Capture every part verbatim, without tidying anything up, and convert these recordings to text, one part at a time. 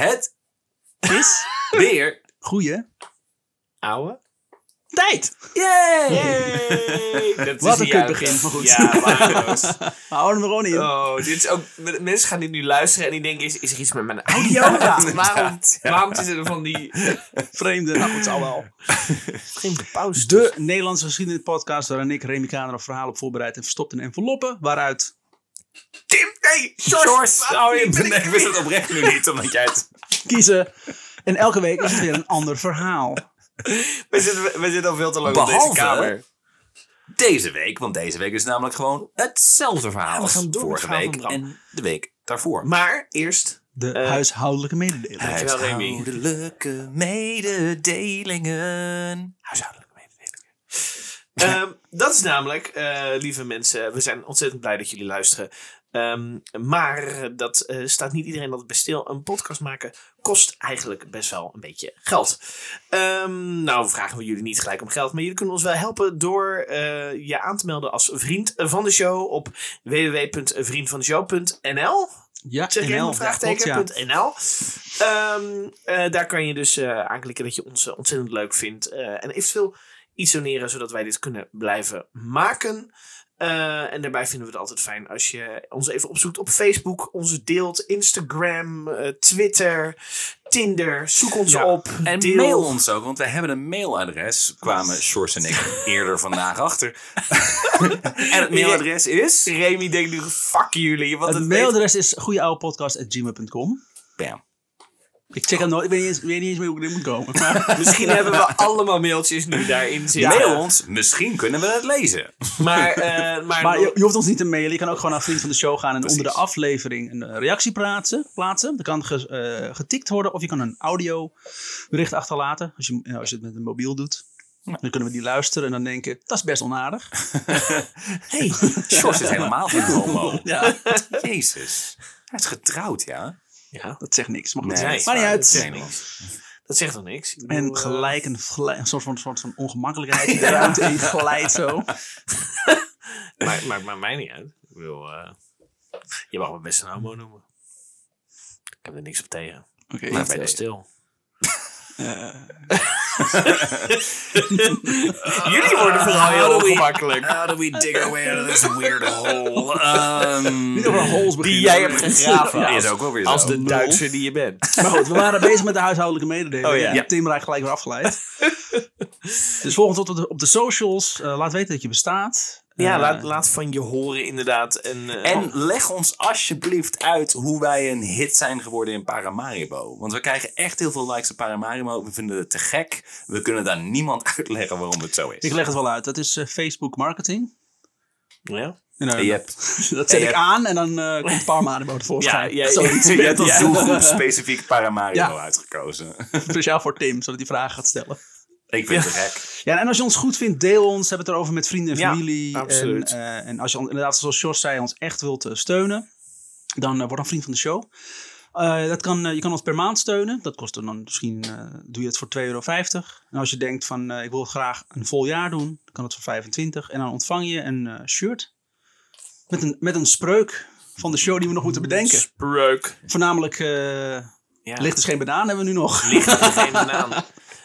Het is weer goeie ouwe tijd. Yay! Yay! Dat wat is een kut begin, maar goed. Ja, waardeloos. Hou hem er gewoon in. Oh, dit is ook, mensen gaan dit nu luisteren en die denken, is, is er iets met mijn audio? Ja, ja, waarom waarom ja. zitten er van die vreemde, nou goed, zal wel. Geen pauze. De Nederlandse geschiedenis podcast waarin ik, Remi Kader, een verhaal op voorbereid en verstopt in enveloppen, waaruit... Tim, nee, George. Oh, ik, ben, ik wist het oprecht nu niet, omdat jij het... Kiezen. En elke week is het weer een ander verhaal. We zitten, we zitten al veel te lang op deze kamer. Deze week, want deze week is namelijk gewoon hetzelfde verhaal als ja, vorige week en de week daarvoor. Maar eerst de uh, huishoudelijke mededelingen. Huishoudelijke mededelingen. Huishoudelijke mededelingen. um, dat is namelijk, uh, lieve mensen, we zijn ontzettend blij dat jullie luisteren. Um, maar dat uh, staat niet iedereen altijd bij stil. Een podcast maken kost eigenlijk best wel een beetje geld. Um, nou vragen we jullie niet gelijk om geld. Maar jullie kunnen ons wel helpen door uh, je aan te melden als vriend van de show. Op w w w punt vriend van de show punt n l. Ja, N L. vraagteken punt n l. Um, uh, daar kan je dus uh, aanklikken dat je ons uh, ontzettend leuk vindt. Uh, en eventueel iets doneren zodat wij dit kunnen blijven maken. Uh, en daarbij vinden we het altijd fijn als je ons even opzoekt op Facebook, ons deelt, Instagram, uh, Twitter, Tinder. Zoek ons ja, op. En deel. Mail ons ook, want we hebben een mailadres. Kwamen Sjors en ik eerder vandaag achter. En het mailadres is? Remy denkt nu, fuck jullie. Wat het, het mailadres heeft... is goeie oude podcast at gmail punt com. Bam. Ik check het nooit. Ik weet niet eens, weet niet eens meer hoe ik dit moet komen. Maar misschien hebben we allemaal mailtjes nu daarin zitten. Ja. Mail ons. Misschien kunnen we het lezen. Maar, uh, maar, maar je, je hoeft ons niet te mailen. Je kan ook gewoon naar Vriend van de Show gaan en precies. onder de aflevering een reactie plaatsen. plaatsen. Dat kan ge, uh, getikt worden of je kan een audiobericht achterlaten. Als je, nou, als je het met een mobiel doet. Ja. Dan kunnen we die luisteren en dan denken, dat is best onaardig. Hey, Sjors is helemaal geen homo. Ja. Jezus. Hij is getrouwd, ja. Ja, dat zegt niks. Mag nee, het maar niet uit. Dat, dat zegt nog niks. Bedoel, en gelijk een, gelijk, een soort, van, soort van ongemakkelijkheid. Die ja. ruimte in glijdt zo. Maakt maak, maak mij niet uit. Ik bedoel, uh, je mag me best een homo noemen. Ik heb er niks op tegen. Okay, maar ben je stil. Uh. Jullie worden vooral heel ongemakkelijk. How do we dig our way out of this weird hole? Um, Niet over holes die jij hebt gegraven. Ja, is ook wel weer zo. Als de Duitser die je bent. Maar goed, we waren bezig met de huishoudelijke mededelingen. Oh, ja. Je hebt Tim eigenlijk gelijk weer afgeleid. Dus volg ons op de, op de socials. Uh, laat weten dat je bestaat. Ja, laat, laat van je horen inderdaad. En, uh, en leg ons alsjeblieft uit hoe wij een hit zijn geworden in Paramaribo. Want we krijgen echt heel veel likes op Paramaribo. We vinden het te gek. We kunnen daar niemand uitleggen waarom het zo is. Ik leg het wel uit. Dat is uh, Facebook marketing. Ja. En, uh, en je hebt, dat zet en ik hebt, aan en dan uh, komt Paramaribo tevoorschijn. Ja, je, je, je hebt als doelgroep specifiek Paramaribo ja. uitgekozen. Speciaal voor Tim, zodat hij vragen gaat stellen. Ik vind het ja. gek. Ja, en als je ons goed vindt, deel ons. Heb het erover met vrienden en familie. Ja, absoluut. En, uh, en als je inderdaad, zoals Sjors zei, ons echt wilt steunen, dan uh, word dan vriend van de show. Uh, dat kan, uh, je kan ons per maand steunen. Dat kost dan misschien, uh, doe je het voor twee euro vijftig. En als je denkt van, uh, ik wil graag een vol jaar doen, dan kan het voor vijfentwintig. En dan ontvang je een uh, shirt met een, met een spreuk van de show die we nog moeten bedenken. Spreuk. Voornamelijk, uh, ja. Licht is geen banaan hebben we nu nog. Licht is geen banaan.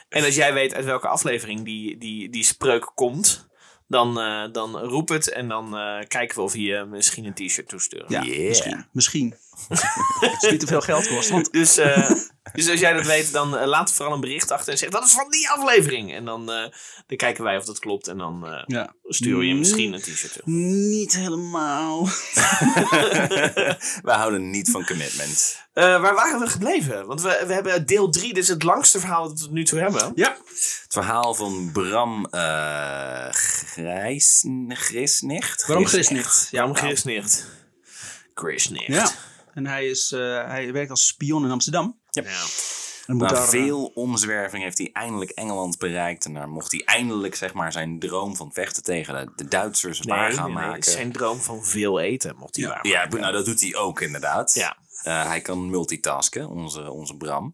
En als jij weet uit welke aflevering die, die, die spreuk komt, dan, uh, dan roep het en dan uh, kijken we of je uh, misschien een t-shirt toesturen. Ja, yeah. misschien. Misschien. Als het niet te veel geld kost. Want... Dus, uh, dus als jij dat weet, dan uh, laat vooral een bericht achter en zeg dat is van die aflevering. En dan, uh, dan kijken wij of dat klopt en dan uh, ja. sturen je misschien een t-shirt toe. Niet helemaal. We houden niet van commitment. Uh, waar waren we gebleven? Want we, we hebben deel drie, dit is het langste verhaal dat we tot nu toe hebben. Ja. Het verhaal van Bram uh, Grijs, Grisnicht. Bram Grisnicht. Ja, Bram Grisnicht. Grisnicht. Ja. En hij, is, uh, hij werkt als spion in Amsterdam. Ja. ja. Na daar, veel omzwerving heeft hij eindelijk Engeland bereikt. En daar mocht hij eindelijk zeg maar, zijn droom van vechten tegen de, de Duitsers nee, waar gaan nee, maken. Zijn droom van veel eten mocht hij ja. waar maken. Ja, nou, dat doet hij ook inderdaad. Ja. Uh, hij kan multitasken, onze, onze Bram.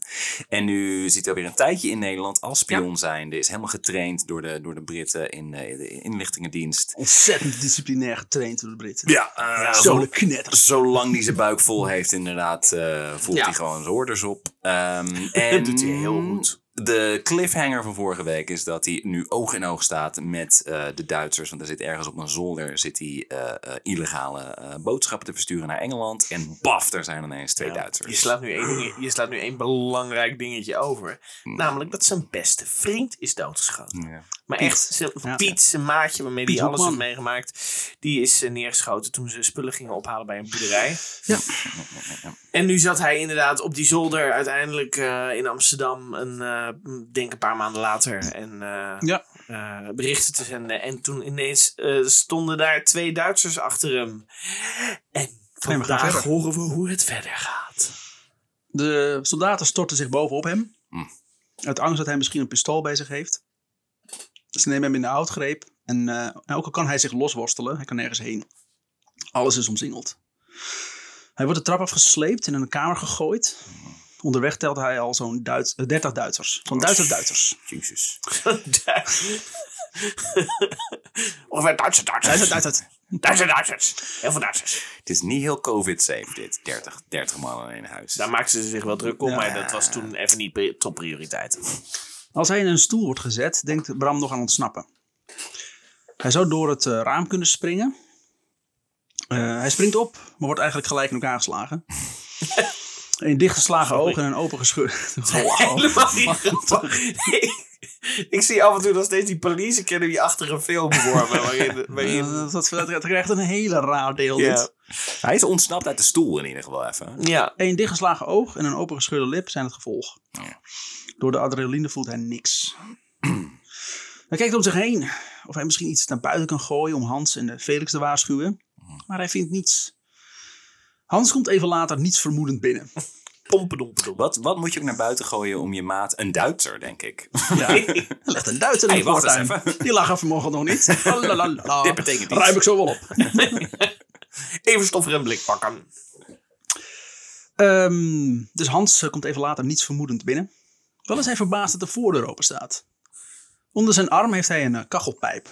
En nu zit hij alweer een tijdje in Nederland als spion ja. zijnde. Is helemaal getraind door de, door de Britten in uh, de inlichtingendienst. Ontzettend disciplinair getraind door de Britten. Ja, uh, zo de knetter. Zolang hij zijn buik vol heeft inderdaad, uh, voelt ja. hij gewoon zijn orders op. Um, en dat doet hij heel goed. De cliffhanger van vorige week is dat hij nu oog in oog staat met uh, de Duitsers. Want er zit ergens op een zolder zit hij, uh, uh, illegale uh, boodschappen te versturen naar Engeland. En baf, daar zijn ineens twee ja, Duitsers. Je slaat, nu één ding, je slaat nu één belangrijk dingetje over. Ja. Namelijk dat zijn beste vriend is doodgeschoten. Ja. Maar Piet. echt, ja. Piet, zijn maatje waarmee hij alles heeft meegemaakt. Die is uh, neergeschoten toen ze spullen gingen ophalen bij een boerderij. Ja. En nu zat hij inderdaad op die zolder uiteindelijk uh, in Amsterdam een... Uh, denk een paar maanden later en uh, ja. uh, berichten te zenden. En toen ineens uh, stonden daar twee Duitsers achter hem. En vandaag nee, horen we hoe het verder gaat. De soldaten storten zich bovenop hem. Mm. Uit angst dat hij misschien een pistool bij zich heeft. Ze nemen hem in de houtgreep. En, uh, en ook al kan hij zich losworstelen, hij kan nergens heen. Alles is omzingeld. Hij wordt de trap afgesleept en in een kamer gegooid. Onderweg telde hij al zo'n Duits, dertig Duitsers. Zo'n Duitser Duitsers. Jezus. Ongeveer Duitse Duitsers. Duitse Duitsers. Heel veel Duitsers. Het is niet heel covid-safe dit. dertig, dertig man in één huis. Daar maakten ze zich wel druk om. Ja. Maar dat was toen even niet topprioriteit. Als hij in een stoel wordt gezet, denkt Bram nog aan ontsnappen. Hij zou door het uh, raam kunnen springen. Uh, hij springt op, maar wordt eigenlijk gelijk in elkaar geslagen. Een dichtgeslagen oog en een open gescheurd. Helemaal niet grappig. Ik zie af en toe nog steeds die Police Academy-achtige film vormen. Waarin, waarin... Uh, dat, dat, dat krijgt een hele raar deel. Yeah. Hij is ontsnapt uit de stoel in ieder geval even. Ja. Een dichtgeslagen oog en een open gescheurde lip zijn het gevolg. Ja. Door de adrenaline voelt hij niks. Hij kijkt om zich heen. Of hij misschien iets naar buiten kan gooien om Hans en Felix te waarschuwen. Maar hij vindt niets. Hans komt even later niets vermoedend binnen. Pompedompedomp. Wat, wat moet je ook naar buiten gooien om je maat... Een Duitser, denk ik. Ja, ligt een Duitser in hey, de voortuin. Die lag er vanmorgen nog niet. Lalalala. Dit betekent iets. Ruim ik zo wel op. Even stoffer en blik pakken. Um, dus Hans komt even later niets vermoedend binnen. Wel is hij verbaasd dat de voordeur open staat. Onder zijn arm heeft hij een kachelpijp.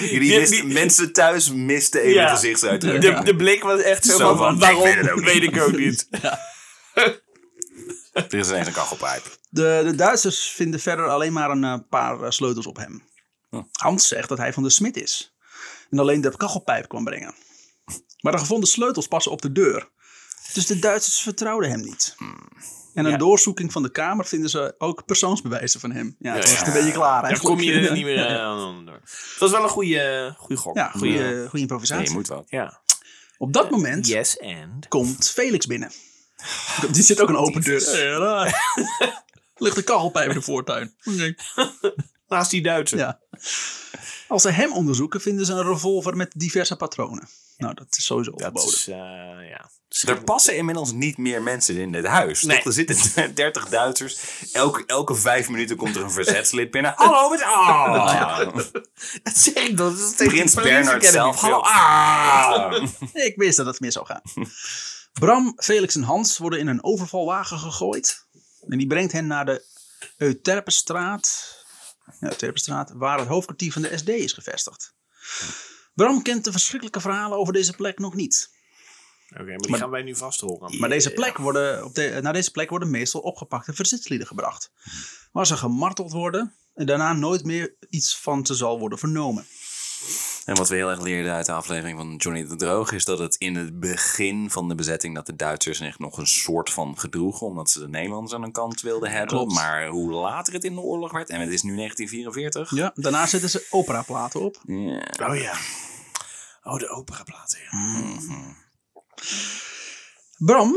Jullie mist, die, mensen thuis misten even ja, gezichtsuitdrukking. De, ja. de blik was echt zo, zo van, van waarom ik weet, het ook weet ik ook niet. Ja. Er is ineens een kachelpijp. De, de Duitsers vinden verder alleen maar een paar sleutels op hem. Hans zegt dat hij van de smid is. En alleen de kachelpijp kwam brengen. Maar de gevonden sleutels passen op de deur. Dus de Duitsers vertrouwden hem niet. Hmm. En een ja. doorzoeking van de kamer vinden ze ook persoonsbewijzen van hem. Ja, het is ja, echt een ja. beetje klaar. Daar kom je niet meer aan door. Het was wel een goede, goede gok. Ja, goede, goede improvisatie. Nee, je moet wel. Ja. Op dat moment uh, yes and. komt Felix binnen. Die zit ook een open deur. Ligt een kachelpijp in de voortuin. Naast die Duitser. Ja. Als ze hem onderzoeken, vinden ze een revolver met diverse patronen. Nou, dat is sowieso overbodig. Uh, ja. Er passen inmiddels niet meer mensen in het huis. Nee. Toch? Er zitten dertig Duitsers. Elke, elke vijf minuten komt er een verzetslid binnen. Hallo, met... Ah! Dat zeg ik dan. Prins Bernhard zelf. Hallo, ah! Ik wist dat het meer zou gaan. Bram, Felix en Hans worden in een overvalwagen gegooid. En die brengt hen naar de Euterpenstraat. Ja, Euterpenstraat, waar het hoofdkwartier van de S D is gevestigd. Bram kent de verschrikkelijke verhalen over deze plek nog niet. Oké, okay, maar die maar, gaan wij nu vasthoren. Maar deze plek worden, op de, naar deze plek worden meestal opgepakte verzetslieden gebracht. Waar ze gemarteld worden en daarna nooit meer iets van ze zal worden vernomen. En wat we heel erg leerden uit de aflevering van Johnny de Droog... is dat het in het begin van de bezetting... dat de Duitsers echt nog een soort van gedroegen... omdat ze de Nederlanders aan hun kant wilden hebben. Klopt. Maar hoe later het in de oorlog werd... en het is nu negentien vierenveertig. Ja, daarna zetten ze operaplaten op. Yeah. Oh ja. Oh, de operaplaten, ja. Mm-hmm. Bram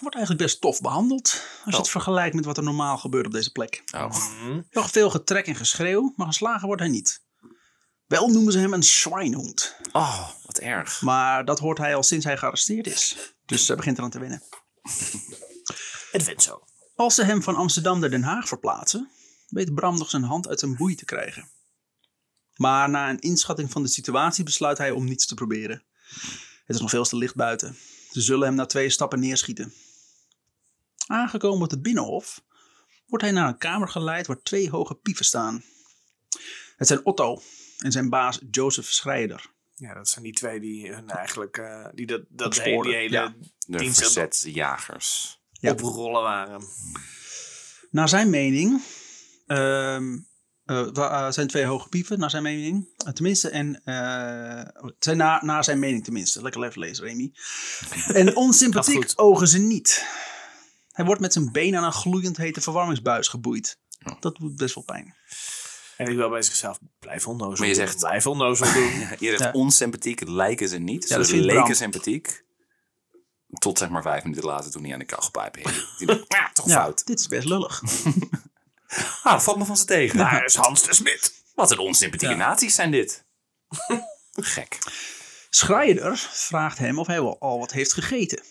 wordt eigenlijk best tof behandeld... als oh. je het vergelijkt met wat er normaal gebeurt op deze plek. Oh. Mm-hmm. Nog veel getrek en geschreeuw, maar geslagen wordt hij niet... Wel noemen ze hem een schweinhond. Oh, wat erg. Maar dat hoort hij al sinds hij gearresteerd is. Dus hij begint eraan te wennen. Het wint zo. Als ze hem van Amsterdam naar Den Haag verplaatsen... weet Bram nog zijn hand uit zijn boei te krijgen. Maar na een inschatting van de situatie... besluit hij om niets te proberen. Het is nog veel te licht buiten. Ze zullen hem na twee stappen neerschieten. Aangekomen op het binnenhof wordt hij naar een kamer geleid waar twee hoge pieven staan. Het zijn Otto en zijn baas Joseph Schreieder. Ja, dat zijn die twee die hun eigenlijk uh, die dat, dat de hele, die hele ja. de verzetsjagers ja. oprollen waren. Naar zijn mening um, uh, uh, zijn twee hoge pieven, naar zijn mening, uh, tenminste, en uh, zijn na, naar zijn mening tenminste. Lekker even lezen, Remi. En onsympathiek ogen ze niet. Hij wordt met zijn benen aan een gloeiend hete verwarmingsbuis geboeid. Oh. Dat doet best wel pijn. En ik wil bij zichzelf blijf onnozel. Maar je zegt blijf onnozel doen. Ja, je zegt ja. onsympathiek lijken ze niet. Ja, dus ze leken Bram. sympathiek. Tot zeg maar vijf minuten later toen hij aan de kachelpijp hing. Die dacht, ja, toch ja, fout. Dit is best lullig. ah, dat valt me van ze tegen. Daar nou, is Hans de Smit. Wat een onsympathieke ja. nazi's zijn dit. Gek. Schreieder vraagt hem of hij wel al wat heeft gegeten.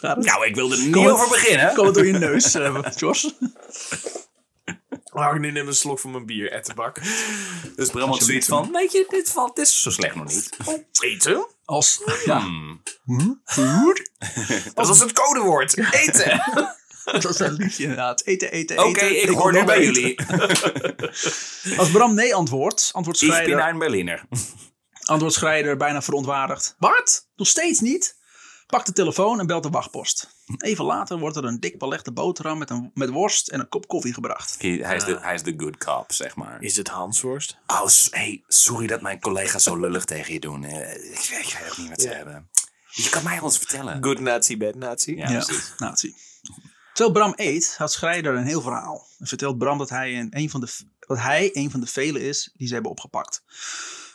Nou, ik wil er niet over beginnen. Kom het door je neus, uh, Jos. Nou, ik neem een slok van mijn bier, ettenbak. Dus Bram had zoiets van, weet je, dit valt dit is zo slecht nog niet. Oh, eten? Als, ja. Hmm. Hmm? Food? Als was het codewoord. Eten. Dat was een liedje inderdaad. Eten, eten, eten. Oké, okay, ik, ik hoor nu bij jullie. Als Bram nee antwoordt, antwoord Schreider. Ik ben een Berliner. Antwoord Schreider, bijna verontwaardigd. Wat? Nog steeds niet? Pakt de telefoon en belt de wachtpost. Even later wordt er een dik belegde boterham met, een, met worst en een kop koffie gebracht. He, hij, is de, uh, hij is de good cop, zeg maar. Is het Hans Worst? Oh, hey, sorry dat mijn collega's zo lullig tegen je doen. Ik, ik weet ook niet wat ze yeah. hebben. Je kan mij ons vertellen. Good Nazi, bad Nazi. Ja, ja Nazi. Terwijl Bram eet, had Schreider een heel verhaal. En vertelt Bram dat hij een, een van de, dat hij een van de velen is die ze hebben opgepakt.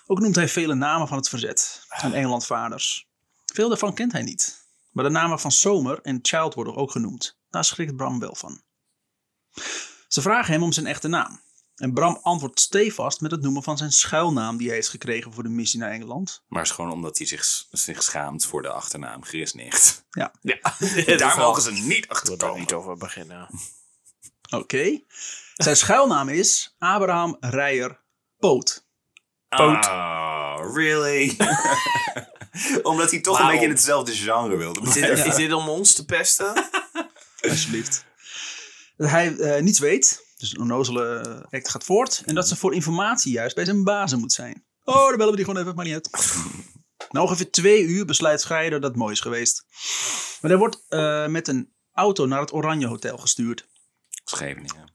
Ook noemt hij vele namen van het verzet. Zijn Engelandvaders. Veel daarvan kent hij niet. Maar de namen van Somer en Child worden ook genoemd. Daar schrikt Bram wel van. Ze vragen hem om zijn echte naam. En Bram antwoordt stevast met het noemen van zijn schuilnaam die hij heeft gekregen voor de missie naar Engeland. Maar het is gewoon omdat hij zich, zich schaamt voor de achternaam Grisnicht. Ja. ja. Daar mogen ze niet achter komen. Niet over beginnen. Oké. Okay. Zijn schuilnaam is Abraham Reijer Poot. Poot. Ah, oh, really? Omdat hij toch wow. een beetje in hetzelfde genre wilde. Is dit, er, is dit om ons te pesten? Alsjeblieft. Dat hij uh, niets weet. Dus een onnozele act gaat voort. En dat ze voor informatie juist bij zijn bazen moet zijn. Oh, dan bellen we die gewoon even, maar niet uit. Na ongeveer twee uur besluit Schreider dat het mooi is geweest. Maar hij wordt uh, met een auto naar het Oranje Hotel gestuurd. Scheveningen.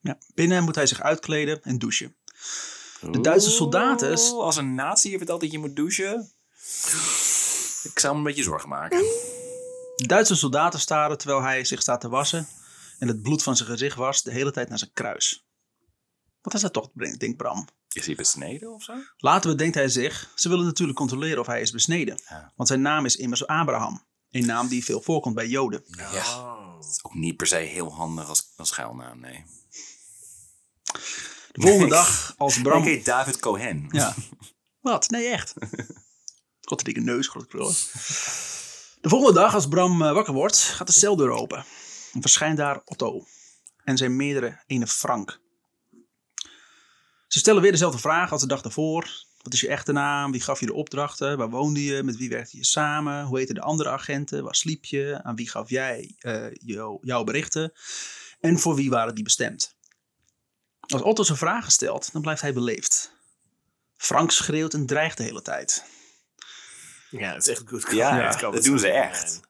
Ja, binnen moet hij zich uitkleden en douchen. De Duitse soldaten... Oeh, als een nazi heeft het altijd je moet douchen... Ik zou hem een beetje zorgen maken. De Duitse soldaten staren terwijl hij zich staat te wassen en het bloed van zijn gezicht was de hele tijd naar zijn kruis. Wat is dat toch, denkt Bram? Is hij besneden of zo? Later bedenkt hij zich, ze willen natuurlijk controleren of hij is besneden. Ja. Want zijn naam is immers Abraham. Een naam die veel voorkomt bij Joden. Ja, ja. Dat is ook niet per se heel handig als, als schuilnaam, nee. De volgende nee. dag als Bram... Ik heet David Cohen. Ja. Wat? Nee, echt. Grote dikke neus, grote krullen. De volgende dag, als Bram wakker wordt, gaat de celdeur open. En verschijnt daar Otto. En zijn meerdere ene Frank. Ze stellen weer dezelfde vraag als de dag daarvoor. Wat is je echte naam? Wie gaf je de opdrachten? Waar woonde je? Met wie werkte je samen? Hoe heten de andere agenten? Waar sliep je? Aan wie gaf jij uh, jou, jouw berichten? En voor wie waren die bestemd? Als Otto zijn vragen stelt, dan blijft hij beleefd. Frank schreeuwt en dreigt de hele tijd. Ja, dat is echt goed. Ja, ja, dat, dat doen ze echt.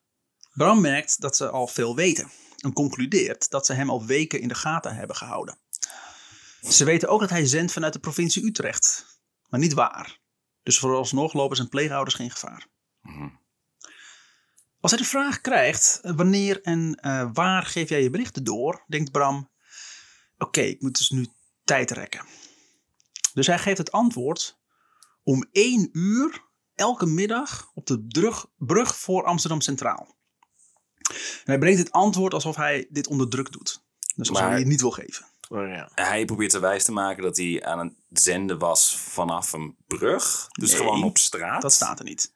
Bram merkt dat ze al veel weten. En concludeert dat ze hem al weken in de gaten hebben gehouden. Ze weten ook dat hij zendt vanuit de provincie Utrecht. Maar niet waar. Dus vooralsnog lopen zijn pleegouders geen gevaar. Mm-hmm. Als hij de vraag krijgt, wanneer en uh, waar geef jij je berichten door? Denkt Bram, oké, okay, ik moet dus nu tijd rekken. Dus hij geeft het antwoord om één uur... elke middag op de brug, brug voor Amsterdam Centraal. En hij brengt het antwoord alsof hij dit onder druk doet. Dus alsof maar, hij het niet wil geven. Oh ja. Hij probeert er wijs te maken dat hij aan het zenden was vanaf een brug. Dus nee, gewoon op straat. Dat staat er niet.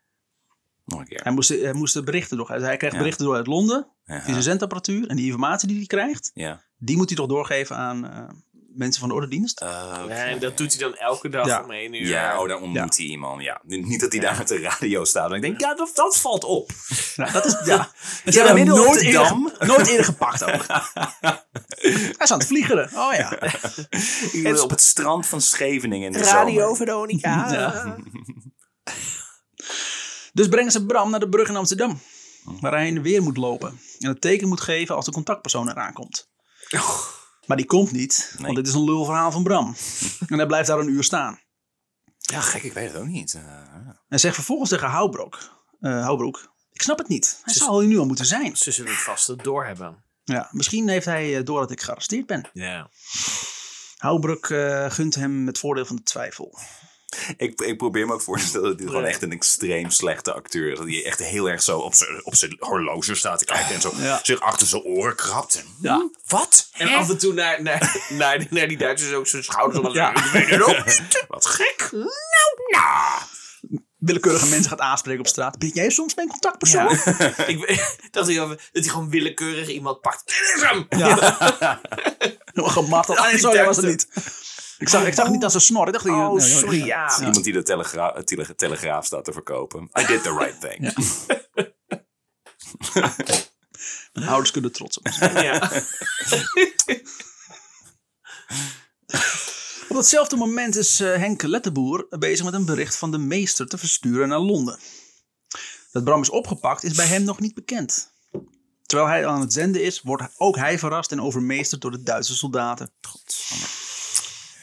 Nog een keer. Hij moest, hij moest berichten door. Hij krijgt ja. berichten door uit Londen. Ja. Via zijn zendapparatuur. En die informatie die hij krijgt. Ja. Die moet hij toch doorgeven aan uh, mensen van de Ordedienst? Uh, okay. Nee, dat doet hij dan elke dag ja. om één uur. Ja, oh, dan ontmoet ja. hij iemand. Ja. Niet dat hij ja. daar met de radio staat. En ik denk, ja, dat, dat valt op. Ja. Dat is, ja. Dus ja, ja nooit, eerder, nooit eerder gepakt ook. Hij is aan het vliegeren. Oh ja. Het op het strand van Scheveningen in de radio zomer. Radio Veronica. Ja. Dus brengen ze Bram naar de brug in Amsterdam. Waar hij in de weer moet lopen. En het teken moet geven als de contactpersoon eraan komt. Oh. Maar die komt niet. Nee. Want dit is een lulverhaal van Bram. En hij blijft daar een uur staan. Ja, gek. Ik weet het ook niet. Uh, ja. En zegt vervolgens tegen Houbroek. Uh, Houbroek. Ik snap het niet. Hij ze zou hier nu al moeten zijn. Ze zullen het vast het doorhebben. Ja, misschien heeft hij door dat ik gearresteerd ben. Ja. Houbroek uh, gunt hem het voordeel van de twijfel. Ik, ik probeer me ook voor te stellen dat hij gewoon echt een extreem slechte acteur is. Dat hij echt heel erg zo op zijn horloge staat te kijken en zo ja. zich achter zijn oren krabt. En, ja. Wat? En Hè? af en toe naar, naar, naar, naar die Duitsers ook zijn schouders om. Ja. Wat gek. Nou, nou. Willekeurige mensen gaat aanspreken op straat. Ben jij soms mijn contactpersoon? Ja. ik, dat, hij, dat hij gewoon willekeurig iemand pakt. Dit is hem! Ja. Gemarteld. Ah, nee, sorry, was het niet. Ik zag, ik zag niet dat ze snor. Ik dacht, oh, nee, sorry, ja. ja. Iemand die de telegra- tele- telegraaf staat te verkopen. I did the right thing. Ja. Ouders kunnen trots op zijn. Ja. Op datzelfde moment is uh, Henk Letteboer bezig met een bericht van de meester te versturen naar Londen. Dat Bram is opgepakt is bij hem nog niet bekend. Terwijl hij aan het zenden is, wordt ook hij verrast en overmeesterd door de Duitse soldaten. Godsamme.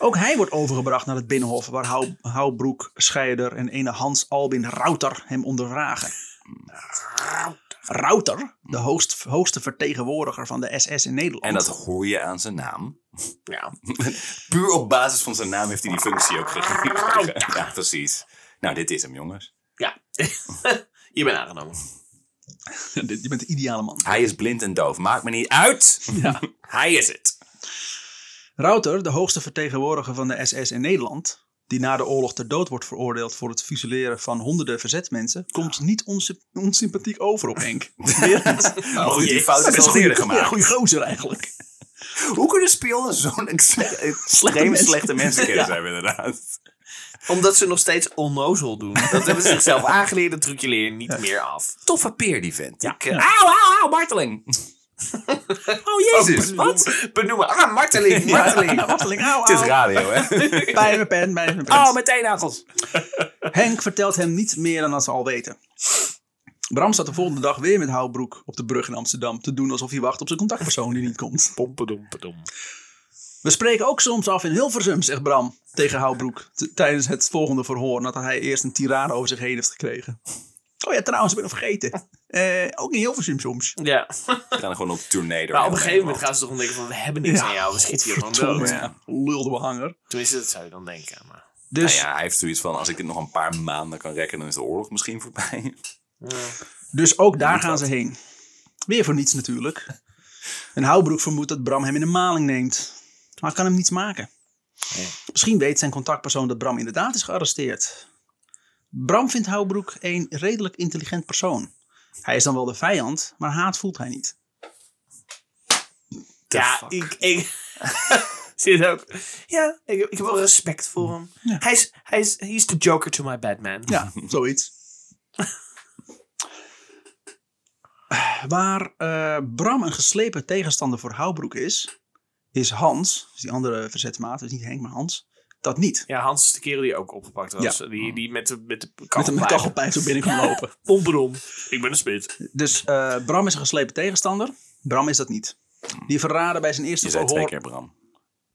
Ook hij wordt overgebracht naar het Binnenhof, waar Hou, Houbroek, Schreieder en ene Hans Albin Rauter hem ondervragen. Rauter, de hoogst, hoogste vertegenwoordiger van de S S in Nederland. En dat hoor je aan zijn naam. Ja. Puur op basis van zijn naam heeft hij die functie ook gegeven. Ja, precies. Nou, dit is hem, jongens. Ja, je bent aangenomen. Je bent de ideale man. Hij is blind en doof. Maakt me niet uit. Ja. Hij is het. Rauter, de hoogste vertegenwoordiger van de S S in Nederland, die na de oorlog ter dood wordt veroordeeld voor het fusileren van honderden verzetmensen, komt niet onsymp- onsympathiek over op Henk. Oh, die fout is al eerder gemaakt. Ja, goeie gozer eigenlijk. Hoe kunnen spionnen zo'n extreem slechte, slechte mensen kennen zijn, ja. inderdaad? Omdat ze nog steeds onnozel doen. Dat hebben ze zichzelf aangeleerd, dat trucje leren niet ja. meer af. Toffe peer die vent. Ja. Ja. Au, au, au, marteling. Oh jezus, oh, wat? Benoemen. Ah, marteling, marteling. Ja, marteling. Au, au. Het is radio, hè? Bij mijn pen, bij mijn pen. Oh, met teenagels. Henk vertelt hem niet meer dan dat ze al weten. Bram staat de volgende dag weer met Houbroek op de brug in Amsterdam te doen alsof hij wacht op zijn contactpersoon die niet komt. Pompedompedomp. We spreken ook soms af in Hilversum, zegt Bram tegen Houbroek t- tijdens het volgende verhoor nadat hij eerst een tirade over zich heen heeft gekregen. Oh ja, trouwens, ik ben nog vergeten. Uh, ook in Hilversum soms. Ja. We gaan gewoon op tournee door. Maar op een gegeven moment gaan ze toch ontdekken van, we hebben niks ja, aan jou. We schieten hier gewoon dood. Ja. Lul de behanger. Tenminste, dat zou je dan denken. Maar. Dus, nou ja, hij heeft zoiets van, als ik dit nog een paar maanden kan rekken, dan is de oorlog misschien voorbij. Ja. Dus ook daar gaan ze heen. Weer voor niets natuurlijk. En Houbroek vermoedt dat Bram hem in de maling neemt. Maar hij kan hem niets maken. Nee. Misschien weet zijn contactpersoon dat Bram inderdaad is gearresteerd. Bram vindt Houbroek een redelijk intelligent persoon. Hij is dan wel de vijand, maar haat voelt hij niet. The ja, fuck. ik... ik zit ook... Ja, ik, ik heb wel respect voor hem. Ja. Hij is, hij is he is the Joker to my Batman. Ja, zoiets. Waar uh, Bram een geslepen tegenstander voor Houbroek is, is Hans, dus die andere verzetmaat, dus niet Henk, maar Hans... Dat niet. Ja, Hans is de kerel die ook opgepakt was. Ja. Die, die met de, met de kachelpijp, met de kachelpijp zo binnen kon lopen. Pompedom. Ik ben een spit. Dus uh, Bram is een geslepen tegenstander. Bram is dat niet. Die verraden bij zijn eerste verhoor... Je zei twee keer Bram.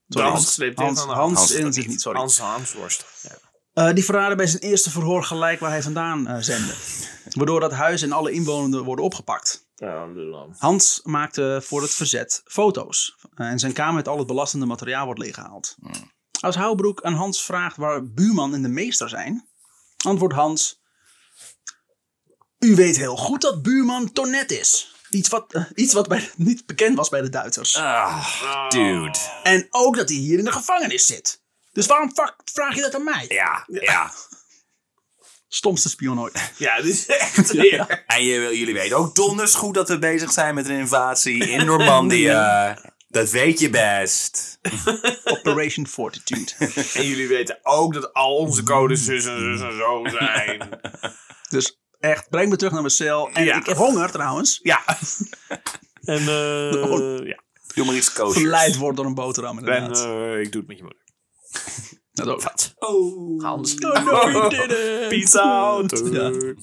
Sorry, Bram Hans, Hans, Hans, Hans in zich niet, sorry. Hans Hans Worst. Ja. Uh, die verraden bij zijn eerste verhoor gelijk waar hij vandaan uh, zende. Waardoor dat huis en alle inwonenden worden opgepakt. Hans maakte voor het verzet foto's. Uh, en zijn kamer met al het belastende materiaal wordt leeggehaald. Hmm. Als Houbroek aan Hans vraagt waar buurman en de meester zijn, antwoordt Hans: u weet heel goed dat buurman Tonnet is. Iets wat, uh, iets wat bij, niet bekend was bij de Duitsers. Ah, dude. En ook dat hij hier in de gevangenis zit. Dus waarom fuck, vraag je dat aan mij? Ja, ja. Stomste spion ooit. Ja, dit is echt ja, ja. En je, jullie weten ook donders goed dat we bezig zijn met een invasie in Normandië. Dat weet je best. Operation Fortitude. En jullie weten ook dat al onze codes zus en zus en zo zijn. Dus echt, breng me terug naar mijn cel. En ja. Ik heb honger trouwens. Ja. En uh, ja. Doe maar iets koosjes. Verleid wordt door een boterham inderdaad. En, uh, ik doe het met je moeder. Dat ook. Wat? Oh. Hans. No, no, you didn't. Peace out. Ja.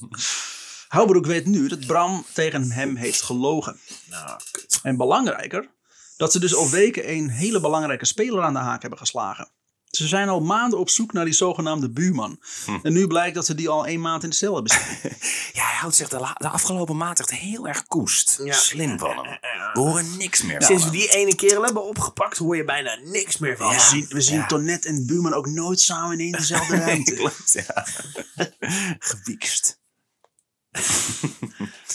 Houbroek weet nu dat Bram tegen hem heeft gelogen. Nou, kut. En belangrijker, dat ze dus al weken een hele belangrijke speler aan de haak hebben geslagen. Ze zijn al maanden op zoek naar die zogenaamde buurman. Hm. En nu blijkt dat ze die al één maand in de cel hebben zitten. Ja, hij houdt zich de, la- de afgelopen maand echt heel erg koest. Ja. Slim van hem. We horen niks meer ja, sinds we die ene kerel hebben opgepakt, hoor je bijna niks meer van ja, we zien, we zien ja. Tonnet en buurman ook nooit samen in dezelfde ruimte. Klopt, ja. Gewiekst.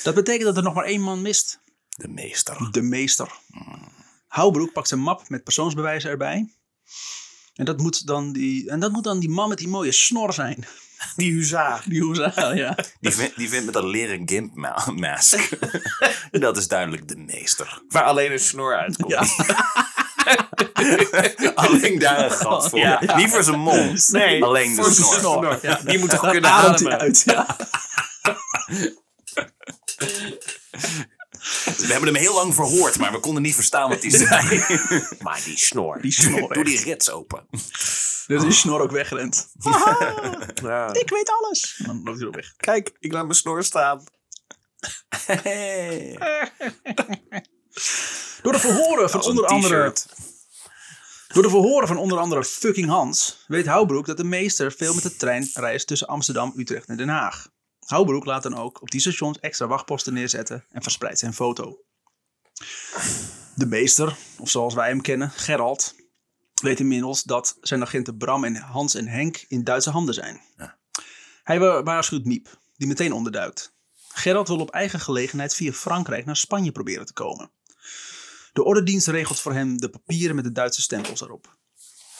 Dat betekent dat er nog maar één man mist. De meester. De meester. Mm. Houbroek pakt een map met persoonsbewijzen erbij. En dat moet dan die, en dat moet dan die man met die mooie snor zijn. Die huzaar. Die huzaar, ja. Die vindt die vindt met dat leren gimp ma- mask. Dat is duidelijk de meester. Waar alleen een snor uitkomt. Ja. Alleen daar een gat voor. Ja. Niet voor zijn mond. Nee, alleen voor de snor. snor. Ja. Die moet toch kunnen ademen. Uit, ja. We hebben hem heel lang verhoord, maar we konden niet verstaan wat hij zei. Maar die snor. Die snor. Doe die rits open. Dus die oh. snor ook wegrent. Ja. Ik weet alles. Dan loopt hij ook weg. Kijk, ik laat mijn snor staan. Hey. Door de verhoren van onder andere... Door de verhoren van onder andere fucking Hans... weet Houbroek dat de meester veel met de trein reist... tussen Amsterdam, Utrecht en Den Haag. Houbroek laat dan ook op die stations extra wachtposten neerzetten en verspreidt zijn foto. De meester, of zoals wij hem kennen, Gerald, weet inmiddels dat zijn agenten Bram en Hans en Henk in Duitse handen zijn. Ja. Hij waarschuwt Miep, die meteen onderduikt. Gerald wil op eigen gelegenheid via Frankrijk naar Spanje proberen te komen. De Ordedienst regelt voor hem de papieren met de Duitse stempels erop.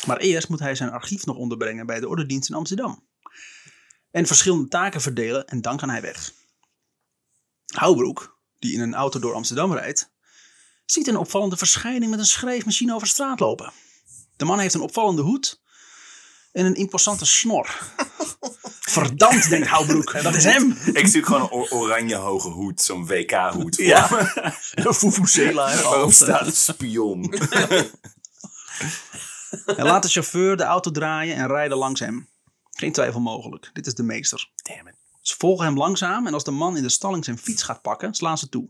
Maar eerst moet hij zijn archief nog onderbrengen bij de Ordedienst in Amsterdam. En verschillende taken verdelen en dan kan hij weg. Houbroek, die in een auto door Amsterdam rijdt, ziet een opvallende verschijning met een schreefmachine over straat lopen. De man heeft een opvallende hoed en een imposante snor. Verdampt, denkt Houbroek, dat is hem. Ik zie gewoon een or- oranje hoge hoed, zo'n W K-hoed. Ja, een Vuvuzela. Waarop staat een spion. En laat de chauffeur de auto draaien en rijden langs hem. Geen twijfel mogelijk. Dit is de meester. Damn it. Ze volgen hem langzaam en als de man in de stalling zijn fiets gaat pakken, slaan ze toe.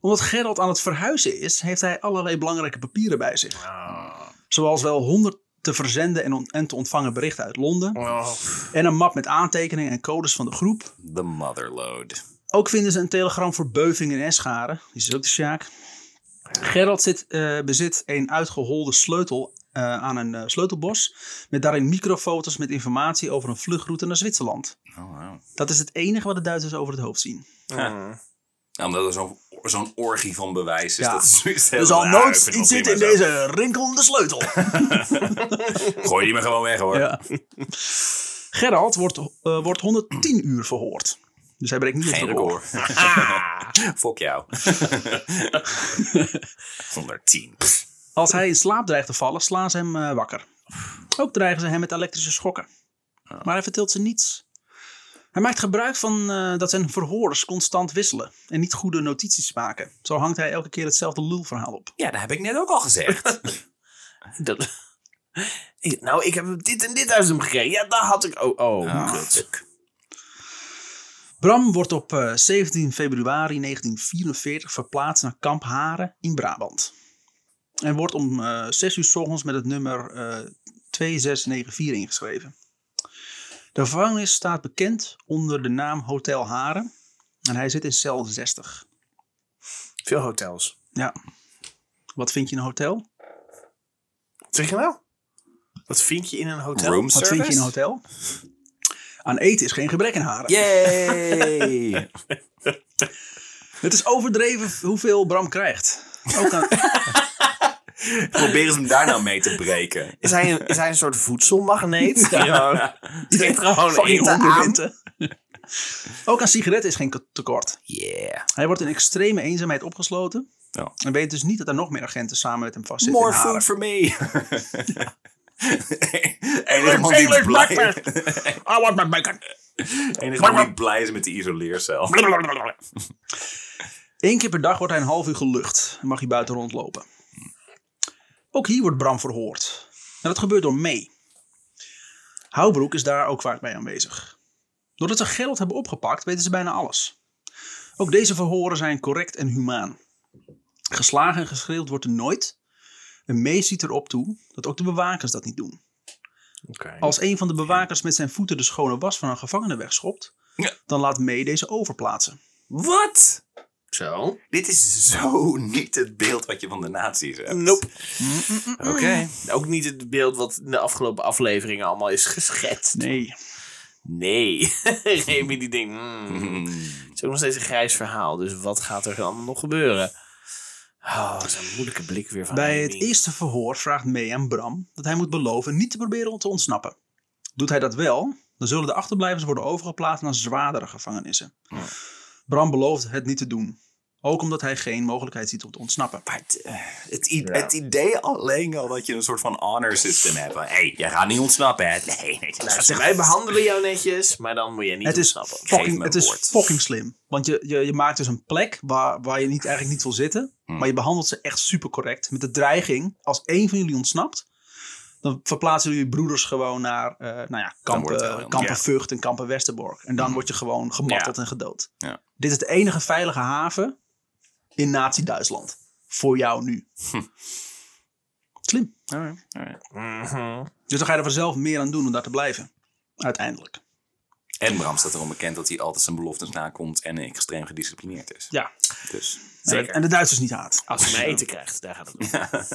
Omdat Gerald aan het verhuizen is, heeft hij allerlei belangrijke papieren bij zich. Oh. Zoals wel honderd te verzenden en, on- en te ontvangen berichten uit Londen. Oh. En een map met aantekeningen en codes van de groep. The motherload. Ook vinden ze een telegram voor Beuving en Escharen. Die is ook de sjaak. Gerald zit, uh, bezit een uitgeholde sleutel Uh, aan een uh, sleutelbos met daarin microfoto's met informatie over een vluchtroute naar Zwitserland. Oh, wow. Dat is het enige wat de Duitsers over het hoofd zien. Ja. Ja. Ja, omdat er zo'n, zo'n orgie van bewijs is. Ja. Dat is er zal nooit iets zitten in zo. Deze rinkelende sleutel. Gooi die maar gewoon weg hoor. Ja. Gerald wordt, uh, wordt honderdtien uur verhoord. Dus hij breekt niet geen het record. Fok jou. honderdtien. Als hij in slaap dreigt te vallen, slaan ze hem uh, wakker. Ook dreigen ze hem met elektrische schokken. Maar hij vertelt ze niets. Hij maakt gebruik van uh, dat zijn verhoorders constant wisselen. En niet goede notities maken. Zo hangt hij elke keer hetzelfde lulverhaal op. Ja, dat heb ik net ook al gezegd. dat... Nou, ik heb dit en dit uit hem gekregen. Ja, dat had ik ook. Oh, oh kut. Bram wordt op uh, zeventien februari negentien vierenveertig verplaatst naar kamp Haaren in Brabant. En wordt om uh, zes uur 's ochtends met het nummer uh, twee zes negen vier ingeschreven. De gevangenis staat bekend onder de naam Hotel Haaren. En hij zit in cel zestig. Veel hotels. Ja. Wat vind je in een hotel? Wat zeg je nou? Wat vind je in een hotel? Room service? Wat vind je in een hotel? Aan eten is geen gebrek in Haaren. Yay! Het is overdreven hoeveel Bram krijgt. Ook aan... Probeer eens hem daar nou mee te breken. Is hij een, is hij een soort voedselmagneet? Ja. Ja. Die trekt gewoon in de aan. Ook aan sigaretten is geen tekort. Yeah. Hij wordt in extreme eenzaamheid opgesloten. Ja. En weet dus niet dat er nog meer agenten samen met hem vastzitten. More food for me. Ja. Engeland English breakfast. I want my bacon. Engeland die blij is met die isoleercel. Eén keer per dag wordt hij een half uur gelucht. En mag hij buiten rondlopen. Ook hier wordt Bram verhoord. En dat gebeurt door May. Houbroek is daar ook vaak bij aanwezig. Doordat ze Gerald hebben opgepakt, weten ze bijna alles. Ook deze verhoren zijn correct en humaan. Geslagen en geschreeuwd wordt er nooit. En May ziet erop toe dat ook de bewakers dat niet doen. Okay. Als een van de bewakers met zijn voeten de schone was van een gevangene wegschopt, ja. Dan laat May deze overplaatsen. Wat? Zo. Dit is zo niet het beeld wat je van de nazi's hebt. Nope. Oké. Okay. Ook niet het beeld wat in de afgelopen afleveringen allemaal is geschetst. Nee. Nee. Remi die denkt... Mm. Het is ook nog steeds een grijs verhaal. Dus wat gaat er allemaal nog gebeuren? Oh, dat is een moeilijke blik weer van Bij Remi. Het eerste verhoor vraagt May aan Bram... dat hij moet beloven niet te proberen om te ontsnappen. Doet hij dat wel... dan zullen de achterblijvers worden overgeplaatst... naar zwaardere gevangenissen. Oh. Bram belooft het niet te doen. Ook omdat hij geen mogelijkheid ziet om te ontsnappen. Maar het, uh, het, i- ja. het idee alleen al dat je een soort van honor system hebt. Hé, hey, jij gaat niet ontsnappen. Hè? Nee, nee. Nou, wij behandelen jou netjes, maar dan moet je niet het ontsnappen. Is fucking, het woord. Is fucking slim. Want je, je, je maakt dus een plek waar, waar je niet, eigenlijk niet wil zitten. Hmm. Maar je behandelt ze echt super correct. Met de dreiging, als één van jullie ontsnapt... dan verplaatsen jullie broeders gewoon naar uh, nou ja, kampen, kampen Vught en kampen Westerbork. En dan mm. word je gewoon gemarteld ja. en gedood. Ja. Dit is de enige veilige haven in Nazi-Duitsland. Voor jou nu. Hm. Slim. Alright. Alright. Mm-hmm. Dus dan ga je er vanzelf meer aan doen om daar te blijven. Uiteindelijk. En Bram staat erom bekend dat hij altijd zijn beloftes nakomt en extreem gedisciplineerd is. Ja. Dus, zeker. En de Duitsers niet haat. Als hij mij eten krijgt, daar gaat het om. Ja.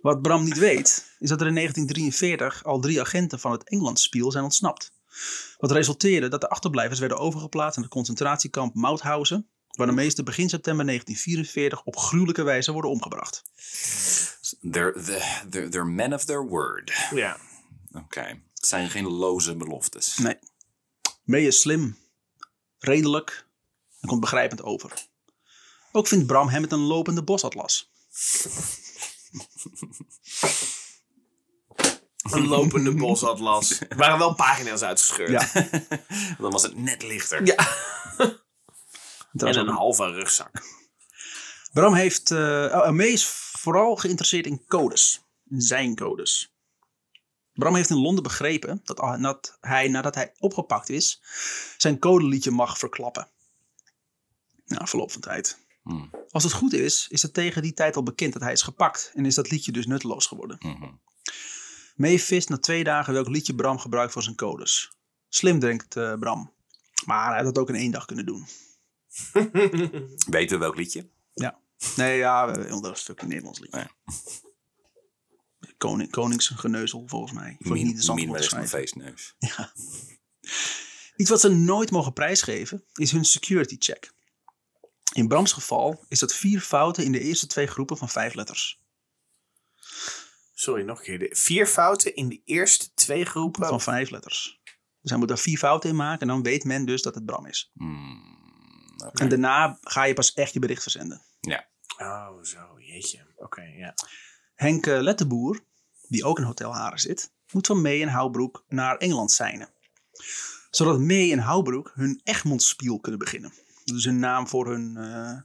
Wat Bram niet weet, is dat er in negentien drieënveertig al drie agenten van het Englandspiel zijn ontsnapt. Wat resulteerde dat de achterblijvers werden overgeplaatst in het concentratiekamp Mauthausen, waar de meeste begin september negentien vierenveertig op gruwelijke wijze worden omgebracht. They're, they're, they're men of their word. Ja. Oké, okay. Het zijn geen loze beloftes. Nee. May is slim, redelijk en komt begrijpend over. Ook vindt Bram hem met een lopende bosatlas. Een lopende bosatlas. Er waren wel pagina's uitgescheurd. Ja. Dan was het net lichter. Ja. En een halve rugzak. Bram heeft... Uh, uh, May is vooral geïnteresseerd in codes. In zijn codes. Bram heeft in Londen begrepen dat, uh, dat hij, nadat hij opgepakt is, zijn codeliedje mag verklappen. Na verloop van tijd. Hmm. Als het goed is, is het tegen die tijd al bekend dat hij is gepakt. En is dat liedje dus nutteloos geworden. Mm-hmm. May vist na twee dagen welk liedje Bram gebruikt voor zijn codes. Slim denkt uh, Bram. Maar hij had dat ook in één dag kunnen doen. Weten we welk liedje? Ja. Nee, ja, we hebben een stuk Nederlands liedje. Nee. Koning, koningsgeneuzel volgens mij. Mien wel eens mijn feestneus. Ja. Iets wat ze nooit mogen prijsgeven is hun security check. In Brams geval is dat vier fouten in de eerste twee groepen van vijf letters. Sorry, nog een keer. De vier fouten in de eerste twee groepen? Van vijf letters. Dus hij moet daar vier fouten in maken en dan weet men dus dat het Bram is. Mm, okay. En daarna ga je pas echt je bericht verzenden. Ja. Oh, zo. Jeetje. Oké, okay, ja. Yeah. Henk Letteboer, die ook in Hotel Haaren zit, moet van May en Houbroek naar Engeland seinen. Zodat May en Houbroek hun Egmondspiel kunnen beginnen. Dus hun naam voor hun... Uh,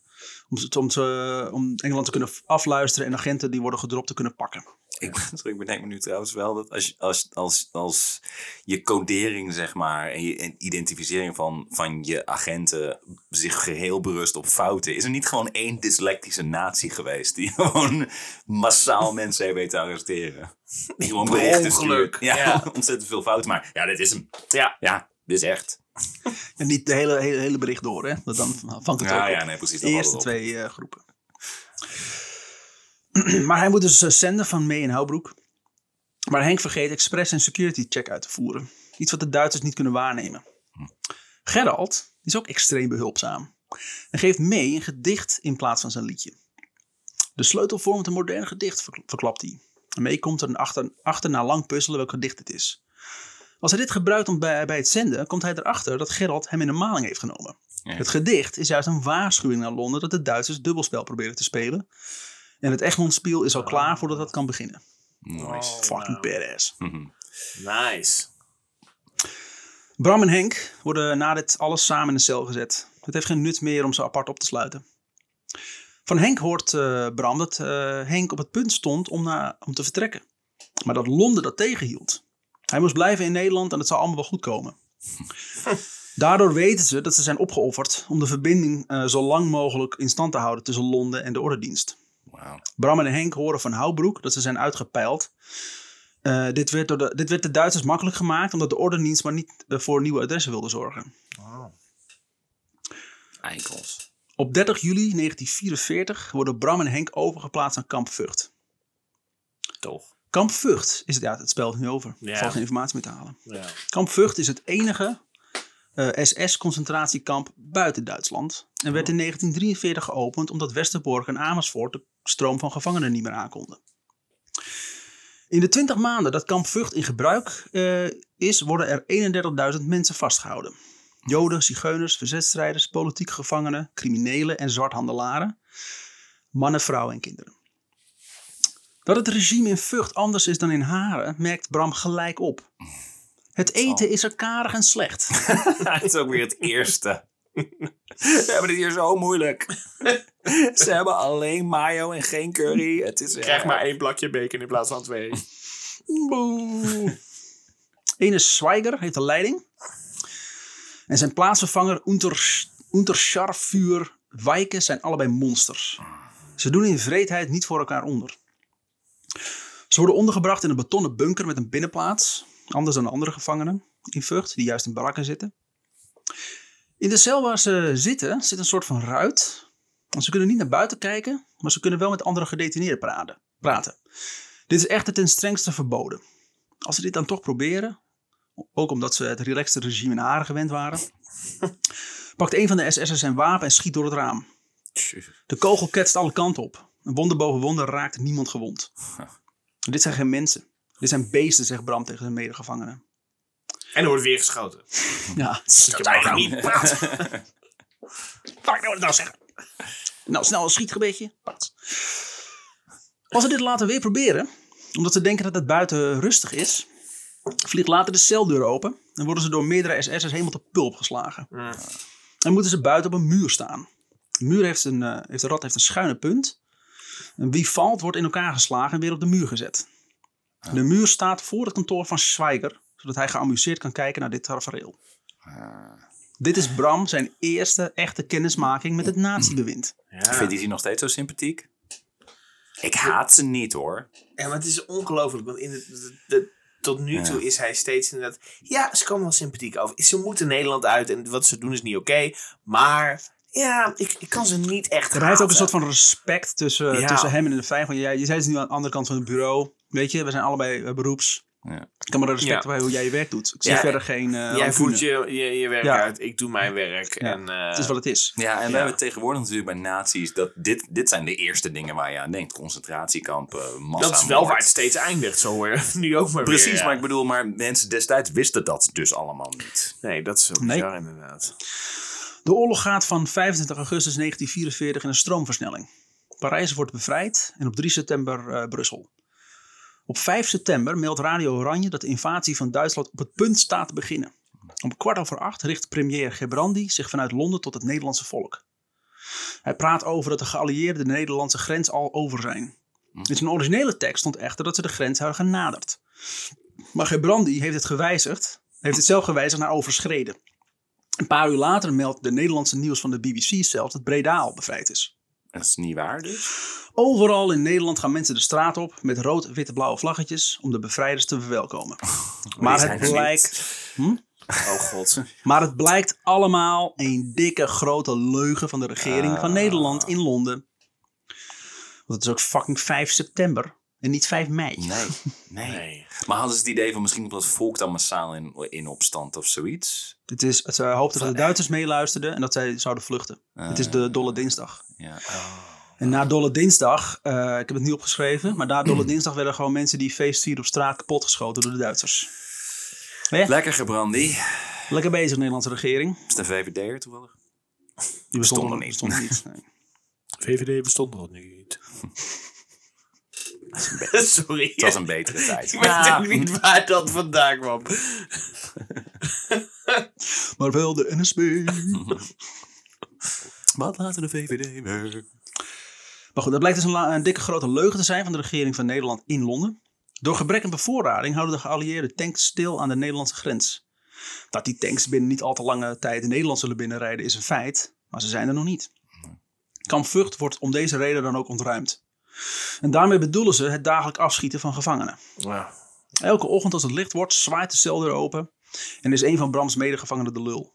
om, om, te, om Engeland te kunnen afluisteren... en agenten die worden gedropt te kunnen pakken. Ik, ik bedenk me nu trouwens wel dat... als, als, als, als je codering, zeg maar... en je en identificering van, van je agenten... zich geheel berust op fouten... is er niet gewoon één dyslectische natie geweest... die gewoon massaal mensen heeft weten te arresteren? Die gewoon berichten sturen. Ja, ja, ontzettend veel fouten. Maar ja, dit is hem. Ja, ja, dit is echt... En niet de hele, hele, hele bericht door, hè? Dat dan vangt het ja, ook ja, nee, precies, de eerste twee uh, groepen. Maar hij moet dus uh, zenden van May en Houbroek. Maar Henk vergeet expres een security check uit te voeren. Iets wat de Duitsers niet kunnen waarnemen. Gerald is ook extreem behulpzaam. En geeft May een gedicht in plaats van zijn liedje. De sleutel vormt een modern gedicht, verklapt hij. En May komt er achter, achter na lang puzzelen welk gedicht het is. Als hij dit gebruikt om bij, bij het zenden, komt hij erachter dat Gerald hem in de maling heeft genomen. Ja. Het gedicht is juist een waarschuwing naar Londen dat de Duitsers dubbelspel proberen te spelen. En het Egmondspiel is al oh. klaar voordat dat kan beginnen. Nice. Oh, fucking wow. badass. Mm-hmm. Nice. Bram en Henk worden na dit alles samen in de cel gezet. Het heeft geen nut meer om ze apart op te sluiten. Van Henk hoort uh, Bram dat uh, Henk op het punt stond om, na, om te vertrekken. Maar dat Londen dat tegenhield. Hij moest blijven in Nederland en het zou allemaal wel goed komen. Daardoor weten ze dat ze zijn opgeofferd om de verbinding uh, zo lang mogelijk in stand te houden tussen Londen en de Ordedienst. Wow. Bram en Henk horen van Houbroek dat ze zijn uitgepeild. Uh, dit, werd door de, dit werd de Duitsers makkelijk gemaakt omdat de Ordedienst maar niet uh, voor nieuwe adressen wilde zorgen. Wow. Eikels. Op dertig juli negentien vierenveertig worden Bram en Henk overgeplaatst aan kamp Vught. Toch. Kamp Vught is het, ja, het spel nu over. Ja. Er valt geen informatie meer te halen. Ja. Kamp Vught is het enige uh, S S-concentratiekamp buiten Duitsland. En werd in negentien drieënveertig geopend omdat Westerbork en Amersfoort de stroom van gevangenen niet meer aankonden. In de twintig maanden dat kamp Vught in gebruik uh, is, worden er eenendertigduizend mensen vastgehouden. Joden, zigeuners, verzetstrijders, politieke gevangenen, criminelen en zwarthandelaren. Mannen, vrouwen en kinderen. Dat het regime in Vught anders is dan in Haren, merkt Bram gelijk op. Het eten oh. is er karig en slecht. Dat is ook weer het eerste. Ze hebben het hier zo moeilijk. Ze hebben alleen mayo en geen curry. Het is Krijg erg. maar één plakje bacon in plaats van twee. Boe. Ene Schweiger heeft de leiding. En zijn plaatsvervanger Unter, Unterscharführer Weike zijn allebei monsters. Ze doen in wreedheid niet voor elkaar onder. Ze worden ondergebracht in een betonnen bunker met een binnenplaats. Anders dan andere gevangenen in Vught, die juist in barakken zitten. In de cel waar ze zitten, zit een soort van ruit. Ze kunnen niet naar buiten kijken, maar ze kunnen wel met andere gedetineerden praten. Dit is echter ten strengste verboden. Als ze dit dan toch proberen, ook omdat ze het relaxte regime in Haren gewend waren, pakt een van de S S'ers zijn wapen en schiet door het raam. De kogel ketst alle kanten op. Een wonder boven wonder raakt niemand gewond. En dit zijn geen mensen. Dit zijn beesten, zegt Bram tegen zijn medegevangenen. En er wordt weer geschoten. Ja. Dat is eigenlijk niet. Pak nou nou zeggen. Nou, snel een schietgebedje. Als ze dit later weer proberen, omdat ze denken dat het buiten rustig is, vliegt later de celdeur open en worden ze door meerdere S S'ers helemaal te pulp geslagen. Mm. En moeten ze buiten op een muur staan. De muur heeft een, uh, heeft de rat heeft een schuine punt. En wie valt, wordt in elkaar geslagen en weer op de muur gezet. Ja. De muur staat voor het kantoor van Schweiger, zodat hij geamuseerd kan kijken naar dit tafereel. Ja. Dit is Bram zijn eerste echte kennismaking met het nazi-bewind. Ja. Vindt hij die nog steeds zo sympathiek? Ik haat ze niet, hoor. Ja, maar het is ongelooflijk, want in de, de, de, tot nu toe ja. is hij steeds inderdaad... Ja, ze komen wel sympathiek over. Ze moeten Nederland uit en wat ze doen is niet oké, okay, maar... Ja, ik, ik kan ze niet echt haten. Er is ook een soort van respect tussen, ja. tussen hem en de vijand. Van, ja, je zei het nu aan de andere kant van het bureau. Weet je, we zijn allebei uh, beroeps. Ja. Ik kan me er respect ja. bij hoe jij je werk doet. Ik zie ja, verder geen... Uh, jij voert je, je, je werk ja. uit, ik doe mijn werk. Ja. En, uh, het is wat het is. Ja, en ja. we hebben tegenwoordig natuurlijk bij nazi's... dat dit, dit zijn de eerste dingen waar je aan denkt. Concentratiekampen, massa. Dat is wel waar het steeds eindigt, zo hoor. Nu ook maar Precies, weer, ja. maar ik bedoel, maar mensen destijds wisten dat dus allemaal niet. Nee, dat is zo bizar nee. inderdaad. De oorlog gaat van vijfentwintig augustus negentien vierenveertig in een stroomversnelling. Parijs wordt bevrijd en op drie september uh, Brussel. Op vijf september meldt Radio Oranje dat de invasie van Duitsland op het punt staat te beginnen. Om kwart over acht richt premier Gerbrandy zich vanuit Londen tot het Nederlandse volk. Hij praat over dat de geallieerden de Nederlandse grens al over zijn. In zijn originele tekst stond echter dat ze de grens hadden genaderd. Maar Gerbrandy heeft het gewijzigd, heeft het zelf gewijzigd naar overschreden. Een paar uur later meldt de Nederlandse nieuws van de B B C zelf dat Breda al bevrijd is. Dat is niet waar dus? Overal in Nederland gaan mensen de straat op met rood, witte, blauwe vlaggetjes om de bevrijders te verwelkomen. Oh, maar, het blijkt, hm? oh, God. maar het blijkt allemaal een dikke grote leugen van de regering uh. van Nederland in Londen. Want het is ook fucking vijf september. En niet vijf mei. Nee, nee. nee. Maar hadden ze het idee van misschien komt dat volk dan massaal in, in opstand of zoiets? Het is, ze hoopten dat de Duitsers meeluisterden en dat zij zouden vluchten. Uh, het is de Dolle Dinsdag. Ja. Oh. En na Dolle Dinsdag, uh, ik heb het niet opgeschreven, maar na Dolle Dinsdag werden gewoon mensen die feestvierden op straat kapotgeschoten door de Duitsers. Eh? Lekker gebrandi. Lekker bezig, Nederlandse regering. Is de V V D er toevallig? Die bestonden er niet. Bestond niet nee. V V D bestond nog niet. Sorry. Het was een betere tijd. Ik weet ook niet waar dat vandaan kwam. Maar wel de N S B. Wat later de V V D weer. Maar goed, dat blijkt dus een, la- een dikke grote leugen te zijn van de regering van Nederland in Londen. Door gebrek aan bevoorrading houden de geallieerden tanks stil aan de Nederlandse grens. Dat die tanks binnen niet al te lange tijd in Nederland zullen binnenrijden is een feit, maar ze zijn er nog niet. Kamp Vught wordt om deze reden dan ook ontruimd. En daarmee bedoelen ze het dagelijk afschieten van gevangenen. Ja. Elke ochtend als het licht wordt, zwaait de cel weer open en is een van Brams medegevangenen de lul.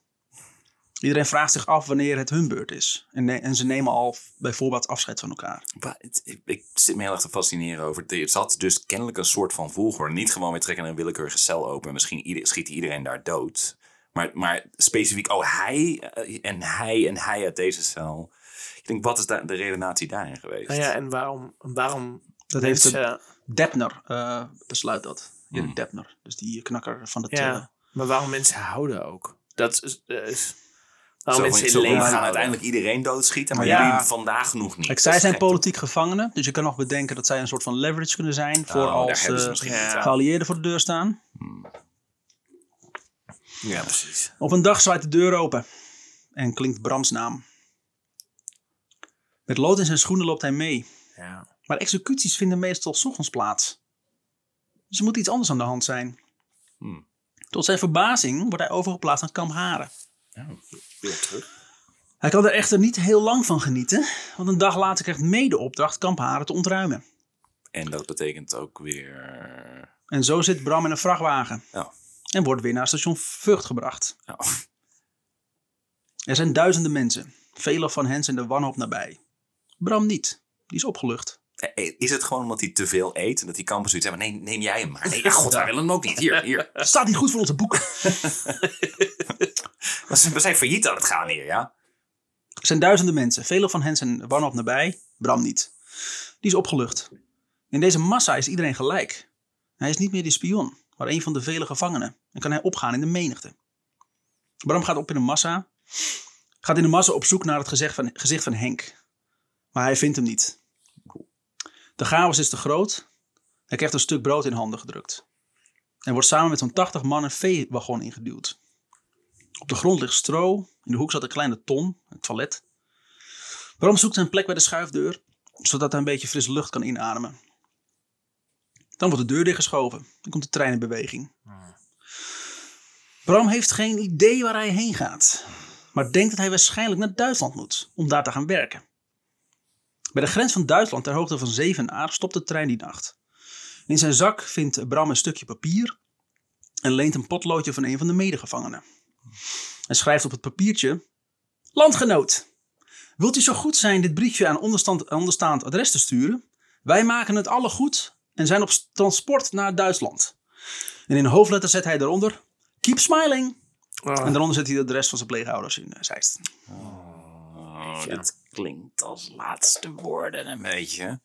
Iedereen vraagt zich af wanneer het hun beurt is. En, ne- en ze nemen al bijvoorbeeld afscheid van elkaar. Het, ik, ik zit me heel erg te fascineren over. Het zat dus kennelijk een soort van volgorde. Niet gewoon weer trekken naar een willekeurige cel open. Misschien ieder, schiet iedereen daar dood. Maar, maar specifiek, oh hij en hij en hij uit deze cel. Ik denk, wat is da- de redenatie daarin geweest? Nou ja, en waarom... waarom dat heeft het, uh, Debner uh, besluit dat. Erik mm. Debner. Dus die knakker van de... Ja, uh, maar waarom mensen houden ook. Dat is... Uh, is Nou, mensen in leven gaan uiteindelijk iedereen doodschieten, maar ja, jullie vandaag nog niet. Kijk, zij zijn politiek gevangenen, dus je kan nog bedenken dat zij een soort van leverage kunnen zijn voor oh, als uh, geallieerden voor de deur staan. Ja, precies. Op een dag zwaait de deur open en klinkt Brams naam. Met lood in zijn schoenen loopt hij mee. Ja. Maar executies vinden meestal 's ochtends plaats. Dus er moet iets anders aan de hand zijn. Hmm. Tot zijn verbazing wordt hij overgeplaatst naar kamp Haaren. Ja, weer terug. Hij kan er echter niet heel lang van genieten, want een dag later krijgt mede opdracht kamp Haaren te ontruimen. En dat betekent ook weer... En zo zit Bram in een vrachtwagen. Oh. En wordt weer naar station Vught gebracht. Oh. Er zijn duizenden mensen. Velen van hen zijn de wanhoop nabij. Bram niet. Die is opgelucht. Is het gewoon omdat hij te veel eet en dat die kampers zoiets hebben? Nee, neem jij hem maar. Nee, god, wij willen hem ook niet. Hier, hier. Staat niet goed voor onze boeken. We zijn failliet aan het gaan hier, ja? Er zijn duizenden mensen. Velen van hen zijn wanhoop nabij. Bram niet. Die is opgelucht. In deze massa is iedereen gelijk. Hij is niet meer de spion, maar een van de vele gevangenen. En kan hij opgaan in de menigte. Bram gaat op in de massa. Gaat in de massa op zoek naar het gezicht van, gezicht van Henk. Maar hij vindt hem niet. De chaos is te groot. Hij krijgt een stuk brood in handen gedrukt. En wordt samen met zo'n tachtig man een veewagon ingeduwd. Op de grond ligt stro. In de hoek zat een kleine ton, een toilet. Bram zoekt een plek bij de schuifdeur, zodat hij een beetje frisse lucht kan inademen. Dan wordt de deur dichtgeschoven. Dan komt de trein in beweging. Bram heeft geen idee waar hij heen gaat. Maar denkt dat hij waarschijnlijk naar Duitsland moet, om daar te gaan werken. Bij de grens van Duitsland, ter hoogte van Zevenaar, stopt de trein die nacht. In zijn zak vindt Bram een stukje papier en leent een potloodje van een van de medegevangenen. Hij schrijft op het papiertje: Landgenoot, wilt u zo goed zijn dit briefje aan onderstaand adres te sturen? Wij maken het alle goed en zijn op transport naar Duitsland. En in hoofdletters zet hij daaronder: Keep smiling. Oh. En daaronder zet hij het adres van zijn pleegouders in Zeist. Oh, ja. Dat klinkt als laatste woorden een beetje.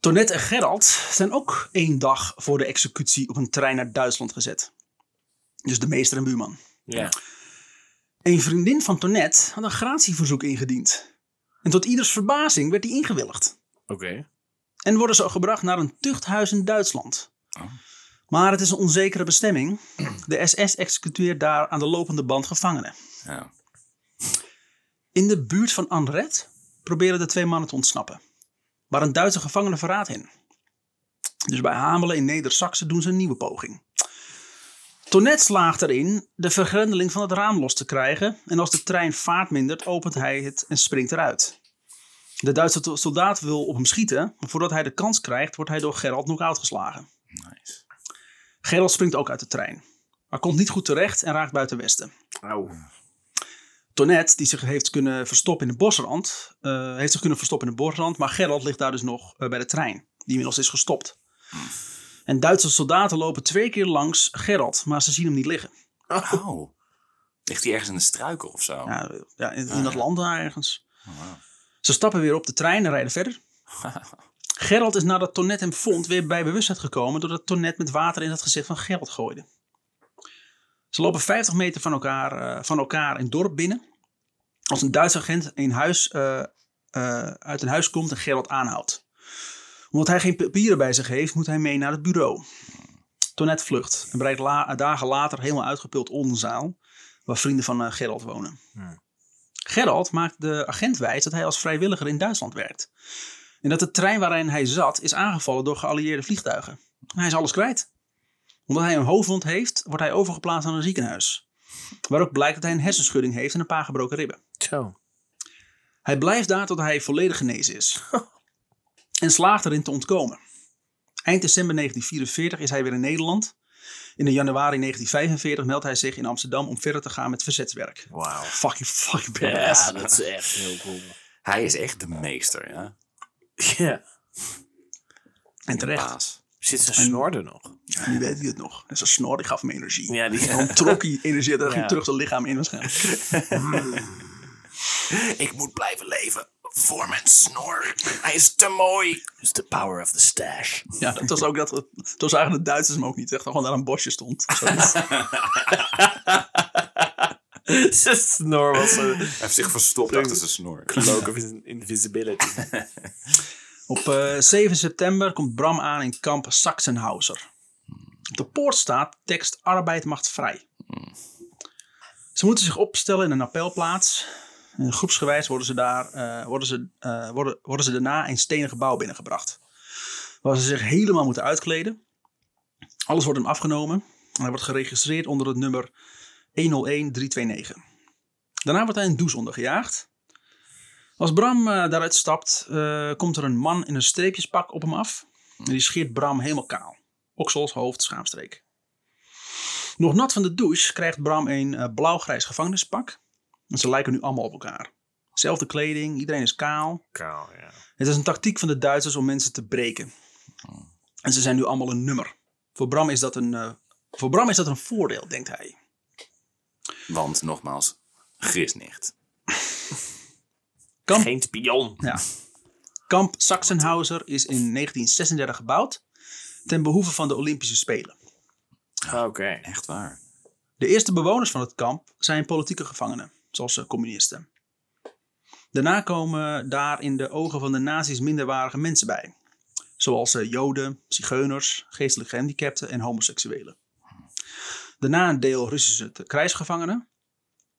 Tonnet en Gerald zijn ook één dag voor de executie op een trein naar Duitsland gezet. Dus de meester en buurman. Ja. Een vriendin van Tonnet had een gratieverzoek ingediend. En tot ieders verbazing werd die ingewilligd. Oké. Okay. En worden ze gebracht naar een tuchthuis in Duitsland. Oh. Maar het is een onzekere bestemming. De S S executeert daar aan de lopende band gevangenen. Ja. In de buurt van Anret proberen de twee mannen te ontsnappen. Maar een Duitse gevangene verraadt hen. Dus bij Hamelen in Neder-Saxen doen ze een nieuwe poging. Tonnet slaagt erin de vergrendeling van het raam los te krijgen. En als de trein vaart mindert, opent hij het en springt eruit. De Duitse soldaat wil op hem schieten. Maar voordat hij de kans krijgt, wordt hij door Gerald knock-out geslagen. Nice. Gerald springt ook uit de trein, maar komt niet goed terecht en raakt buiten Westen. Au. Tonnet, die zich heeft kunnen verstoppen in de bosrand, uh, heeft zich kunnen verstoppen in de bosrand, maar Gerald ligt daar dus nog uh, bij de trein, die inmiddels is gestopt. En Duitse soldaten lopen twee keer langs Gerald, maar ze zien hem niet liggen. Oh, ligt hij ergens in de struiken of zo? Ja, ja in, in ah, dat land daar ergens. Oh, wow. Ze stappen weer op de trein en rijden verder. Gerald is nadat Tonnet hem vond weer bij bewustzijn gekomen doordat Tonnet met water in het gezicht van Gerald gooide. Ze lopen vijftig meter van elkaar, uh, van elkaar een dorp binnen. Als een Duitse agent in huis, uh, uh, uit een huis komt en Gerald aanhoudt. Omdat hij geen papieren bij zich heeft, moet hij mee naar het bureau. Tonnet vlucht en bereikt la- dagen later helemaal uitgepult Oldenzaal, waar vrienden van uh, Gerald wonen. Ja. Gerald maakt de agent wijs dat hij als vrijwilliger in Duitsland werkt. En dat de trein waarin hij zat is aangevallen door geallieerde vliegtuigen. En hij is alles kwijt. Omdat hij een hoofdwond heeft, wordt hij overgeplaatst naar een ziekenhuis. Waar ook blijkt dat hij een hersenschudding heeft en een paar gebroken ribben. Zo. Hij blijft daar tot hij volledig genezen is. En slaagt erin te ontkomen. Eind december negentien vierenveertig is hij weer in Nederland. In januari negentien vijfenveertig meldt hij zich in Amsterdam om verder te gaan met verzetswerk. Wauw. Fucking, fucking badass. Ja, dat is echt heel cool. Hij is echt de meester, ja. Ja. En terecht. Zit zijn snorde nog? Ja, nu weet hij het nog. En zijn snor, die gaf hem energie. Ja, die ja. trok hij energie. Dat ging ja. terug zijn lichaam in waarschijnlijk. Ik moet blijven leven. Voor mijn snor. Hij is te mooi. It's the power of the stash. Ja, dat was ook dat. Toen zagen de Duitsers hem ook niet echt. Gewoon daar een bosje stond. Zijn snor was een... Hij heeft zich verstopt achter zijn snor. Cloak of invisibility. Op uh, zeven september komt Bram aan in kamp Sachsenhausen. Op de poort staat tekst Arbeid macht vrij. Ze moeten zich opstellen in een appelplaats. En groepsgewijs worden ze, daar, uh, worden, ze, uh, worden, worden ze daarna een stenen gebouw binnengebracht. Waar ze zich helemaal moeten uitkleden. Alles wordt hem afgenomen. En hij wordt geregistreerd onder het nummer een nul een drie twee negen. Daarna wordt hij een douche ondergejaagd. Als Bram uh, daaruit stapt, uh, komt er een man in een streepjespak op hem af. En die scheert Bram helemaal kaal. Oksels, hoofd, schaamstreek. Nog nat van de douche krijgt Bram een uh, blauw-grijs gevangenispak. En ze lijken nu allemaal op elkaar. Zelfde kleding, iedereen is kaal. Kaal, ja. Het is een tactiek van de Duitsers om mensen te breken. Oh. En ze zijn nu allemaal een nummer. Voor Bram is dat een, uh, voor Bram is dat een voordeel, denkt hij. Want, nogmaals, Grisnicht. Kamp, geen spion. Ja. Kamp Sachsenhausen is in negentien zesendertig gebouwd ten behoeve van de Olympische Spelen. Oké, okay. Echt waar. De eerste bewoners van het kamp zijn politieke gevangenen, zoals communisten. Daarna komen daar in de ogen van de nazi's minderjarige mensen bij. Zoals Joden, zigeuners, geestelijke gehandicapten en homoseksuelen. Daarna een deel Russische krijgsgevangenen.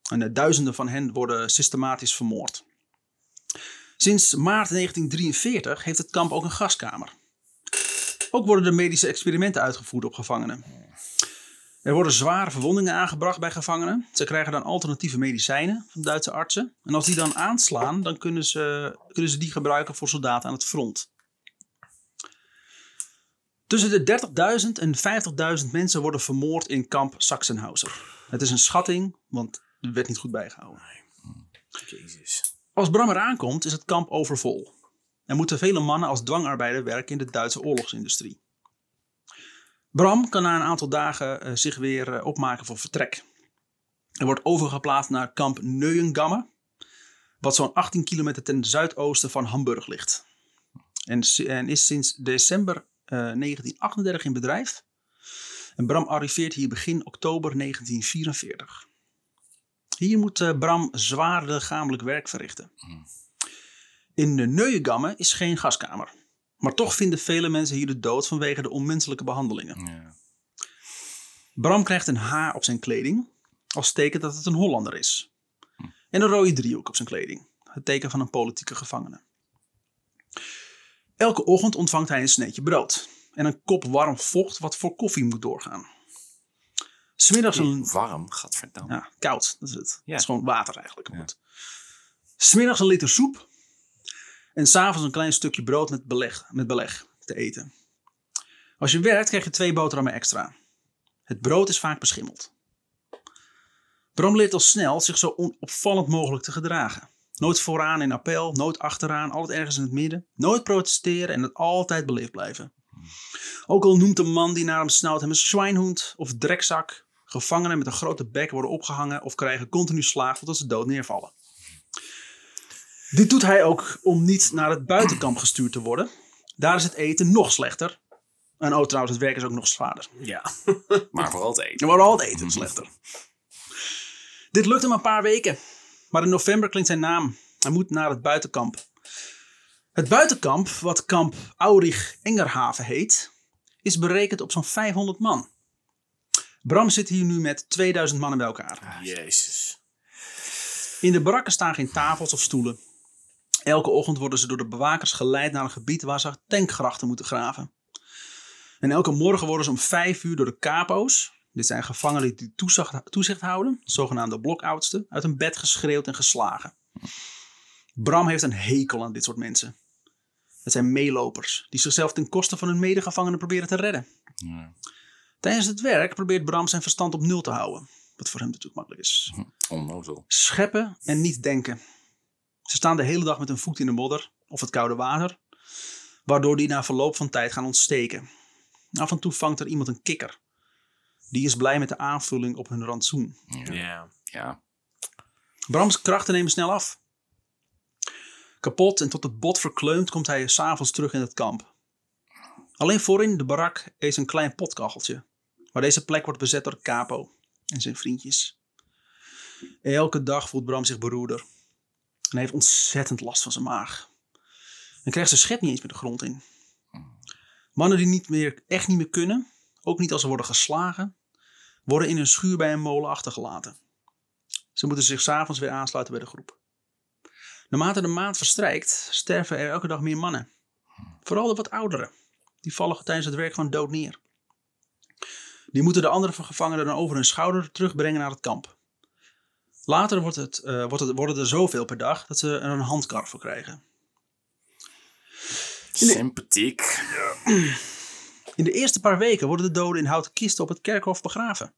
En duizenden van hen worden systematisch vermoord. Sinds maart negentien drieënveertig heeft het kamp ook een gaskamer. Ook worden er medische experimenten uitgevoerd op gevangenen. Er worden zware verwondingen aangebracht bij gevangenen. Ze krijgen dan alternatieve medicijnen van Duitse artsen. En als die dan aanslaan, dan kunnen ze, kunnen ze die gebruiken voor soldaten aan het front. Tussen de dertigduizend en vijftigduizend mensen worden vermoord in kamp Sachsenhausen. Het is een schatting, want het werd niet goed bijgehouden. Jezus. Als Bram eraan komt, is het kamp overvol. Er moeten vele mannen als dwangarbeider werken in de Duitse oorlogsindustrie. Bram kan na een aantal dagen uh, zich weer uh, opmaken voor vertrek. Er wordt overgeplaatst naar kamp Neuengamme, wat zo'n achttien kilometer ten zuidoosten van Hamburg ligt. En, en is sinds december uh, negentien achtendertig in bedrijf. En Bram arriveert hier begin oktober negentien vierenveertig. Hier moet uh, Bram zwaar lichamelijk werk verrichten. In de Neuengamme is geen gaskamer. Maar toch vinden vele mensen hier de dood vanwege de onmenselijke behandelingen. Ja. Bram krijgt een H op zijn kleding als teken dat het een Hollander is. Hm. En een rode driehoek op zijn kleding. Het teken van een politieke gevangene. Elke ochtend ontvangt hij een sneetje brood. En een kop warm vocht wat voor koffie moet doorgaan. 's Middags een... Warm, gadverdamme. Ja, koud, dat is het. Ja. Het is gewoon water eigenlijk. Ja. 's Middags een liter soep. En 's avonds een klein stukje brood met beleg, met beleg te eten. Als je werkt krijg je twee boterhammen extra. Het brood is vaak beschimmeld. Bram leert al snel zich zo onopvallend mogelijk te gedragen. Nooit vooraan in appel, nooit achteraan, altijd ergens in het midden. Nooit protesteren en het altijd beleefd blijven. Ook al noemt de man die naar hem snauwt hem een schwijnhoend of drekzak. Gevangenen met een grote bek worden opgehangen of krijgen continu slaag totdat ze dood neervallen. Dit doet hij ook om niet naar het buitenkamp gestuurd te worden. Daar is het eten nog slechter. En ook trouwens, het werk is ook nog zwaarder. Ja, maar vooral het eten. Vooral het eten, slechter. Dit lukt hem een paar weken. Maar in november klinkt zijn naam. Hij moet naar het buitenkamp. Het buitenkamp, wat kamp Aurich-Engerhafen heet, is berekend op zo'n vijfhonderd man. Bram zit hier nu met tweeduizend mannen bij elkaar. Ah, Jezus. In de barakken staan geen tafels of stoelen. Elke ochtend worden ze door de bewakers geleid naar een gebied waar ze tankgrachten moeten graven. En elke morgen worden ze om vijf uur door de kapo's, dit zijn gevangenen die toezicht, toezicht houden, zogenaamde blokoudsten, uit hun bed geschreeuwd en geslagen. Bram heeft een hekel aan dit soort mensen. Het zijn meelopers die zichzelf ten koste van hun medegevangenen proberen te redden. Ja. Tijdens het werk probeert Bram zijn verstand op nul te houden. Wat voor hem natuurlijk makkelijk is. Onnozel. Scheppen en niet denken. Ze staan de hele dag met hun voet in de modder of het koude water, waardoor die na verloop van tijd gaan ontsteken. Af en toe vangt er iemand een kikker. Die is blij met de aanvulling op hun rantsoen. Ja. Ja. Ja. Brams krachten nemen snel af. Kapot en tot het bot verkleumd komt hij 's avonds terug in het kamp. Alleen voorin de barak is een klein potkacheltje. Maar deze plek wordt bezet door Capo en zijn vriendjes. Elke dag voelt Bram zich beroerder. En hij heeft ontzettend last van zijn maag. En krijgt zijn schep niet eens meer de grond in. Mannen die niet meer, echt niet meer kunnen, ook niet als ze worden geslagen, worden in een schuur bij een molen achtergelaten. Ze moeten zich 's avonds weer aansluiten bij de groep. Naarmate de maand verstrijkt, sterven er elke dag meer mannen. Vooral de wat ouderen. Die vallen tijdens het werk gewoon dood neer. Die moeten de andere gevangenen dan over hun schouder terugbrengen naar het kamp. Later wordt het, uh, wordt het, worden er zoveel per dag dat ze er een handkar voor krijgen. In de, Sympathiek. Ja. In de eerste paar weken worden de doden in houten kisten op het kerkhof begraven.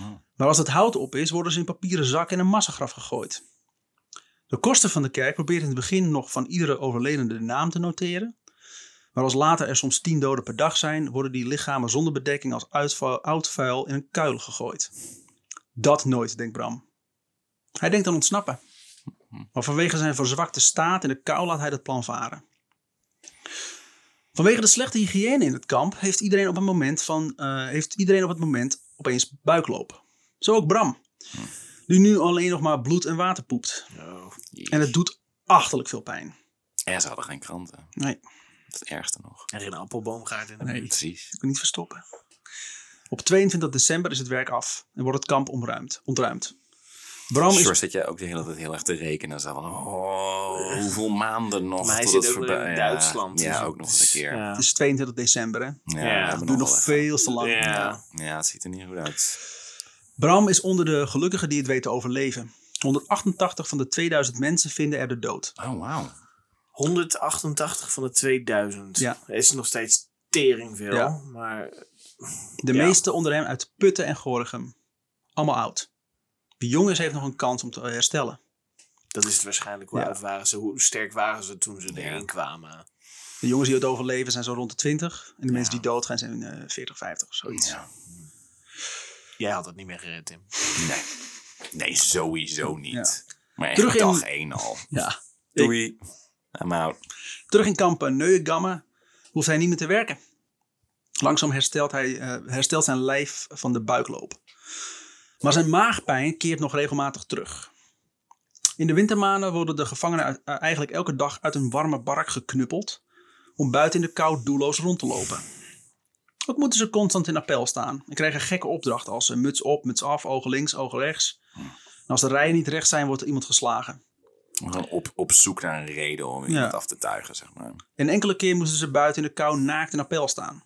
Oh. Maar als het hout op is, worden ze in papieren zakken in een massagraf gegooid. De kosten van de kerk probeert in het begin nog van iedere overledene de naam te noteren. Maar als later er soms tien doden per dag zijn, worden die lichamen zonder bedekking als uitvuil, oud vuil in een kuil gegooid. Dat nooit, denkt Bram. Hij denkt aan ontsnappen. Maar vanwege zijn verzwakte staat in de kuil laat hij dat plan varen. Vanwege de slechte hygiëne in het kamp heeft iedereen op het moment, van, uh, heeft iedereen op het moment opeens buiklopen. Zo ook Bram. Die nu alleen nog maar bloed en water poept. Oh, en het doet achterlijk veel pijn. En ze hadden geen kranten. Nee. Dat is het ergste nog. En er een appelboom gaat in de nee, precies. Je kunt niet verstoppen. Op tweeëntwintig december is het werk af. En wordt het kamp ontruimd. ontruimd. Bram Sjors is... zit jij ook de hele tijd heel erg te rekenen. Zo van, oh, hoeveel maanden nog. Maar hij zit ook voorbij... in Duitsland. Ja, ja ook nog eens een keer. Ja. Het is tweeëntwintig december hè. Ja, ja, dat duurt nog veel te lang. Ja. ja, het ziet er niet goed uit. Bram is onder de gelukkigen die het weten overleven. honderdachtentachtig van de tweeduizend mensen vinden er de dood. Oh, wauw. honderdachtentachtig van de tweeduizend. Ja. Er is nog steeds teringveel. Ja. Maar... De ja. meeste onder hem uit Putten en Gorinchem. Allemaal oud. De jongens heeft nog een kans om te herstellen. Dat is het waarschijnlijk. Hoe, ja. oud waren ze, hoe sterk waren ze toen ze ja. erin kwamen? De jongens die het overleven zijn zo rond de twintig. En de ja. mensen die doodgaan zijn uh, veertig, vijftig of zoiets. Ja. Jij had het niet meer gered, Tim. Nee, nee sowieso niet. Ja. Maar echt Terug dag in... één al. Ja. Doei. Ik... I'm out. Terug in kamp Neuengamme hoeft hij niet meer te werken. Langzaam herstelt hij uh, herstelt zijn lijf van de buikloop. Maar zijn maagpijn keert nog regelmatig terug. In de wintermaanden worden de gevangenen uit, uh, eigenlijk elke dag uit een warme barak geknuppeld. Om buiten in de kou doelloos rond te lopen. Ook moeten ze constant in appel staan. En krijgen gekke opdrachten als uh, muts op, muts af, ogen links, ogen rechts. En als de rijen niet recht zijn, wordt er iemand geslagen. Op, op zoek naar een reden om iemand ja. af te tuigen, zeg maar. En enkele keer moesten ze buiten in de kou naakt in appel staan.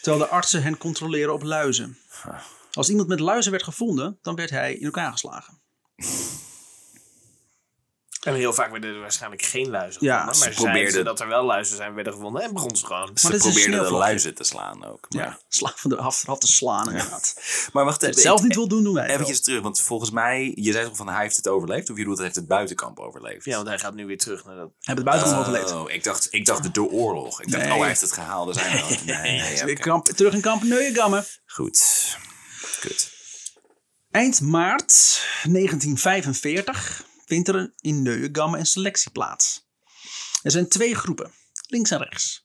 Terwijl de artsen hen controleren op luizen. Als iemand met luizen werd gevonden, dan werd hij in elkaar geslagen. En heel vaak werden er waarschijnlijk geen luizen gevonden. Ja, ze maar probeerden ze dat er wel luizen zijn, werden gevonden en begon ze gewoon. Ze probeerden de luizen te slaan ook. Maar... Ja, sla, van de aftrap te slaan inderdaad. Ja. Maar wacht even. Zelf niet wil doen, doen wij het Even terug, want volgens mij, je zei toch van hij heeft het overleefd? Of je doet, hij heeft het buitenkamp overleefd? Ja, want hij gaat nu weer terug naar dat... Hij heeft het buitenkamp overleefd. Oh, ik dacht, ik dacht de oorlog. Ik dacht, nee. oh, hij heeft het gehaald. Dus hij nee, nee, nee, nee, okay. kamp, terug in kamp Neuengamme. Goed. Kut. Eind maart negentien vijfenveertig... winteren in Neuengamme en selectie plaats. Er zijn twee groepen, links en rechts.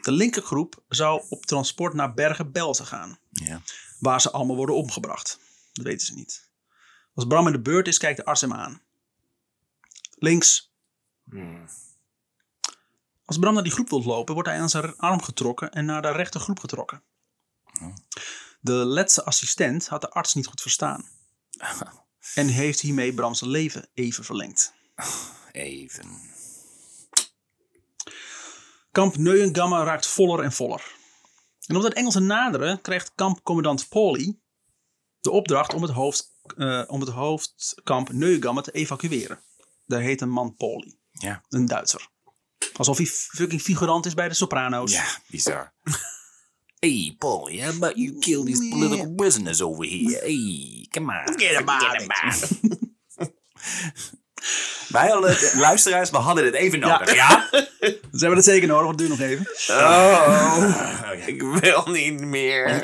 De linkergroep zou op transport naar Bergen-Belsen gaan. Ja. Waar ze allemaal worden omgebracht. Dat weten ze niet. Als Bram in de beurt is, kijkt de arts hem aan. Links. Hmm. Als Bram naar die groep wil lopen, wordt hij aan zijn arm getrokken en naar de rechtergroep getrokken. Hmm. De letse assistent had de arts niet goed verstaan. En heeft hiermee Brams leven even verlengd. Even. Kamp Neuengamme raakt voller en voller. En op dat Engelse naderen krijgt kampcommandant Pauly de opdracht om het, hoofd, uh, om het hoofdkamp Neuengamme te evacueren. Daar heet een man Pauly. Ja. Een Duitser. Alsof hij fucking figurant is bij de Soprano's. Ja, bizar. Hey, Pauly, how about you kill these political prisoners over here? Hey, come on. Get him out. Get him out. Wij hadden, luisteraars, we hadden dit even nodig, ja? ja? Ze hebben het zeker nodig, want doe je nog even. Oh, okay. Ik wil niet meer.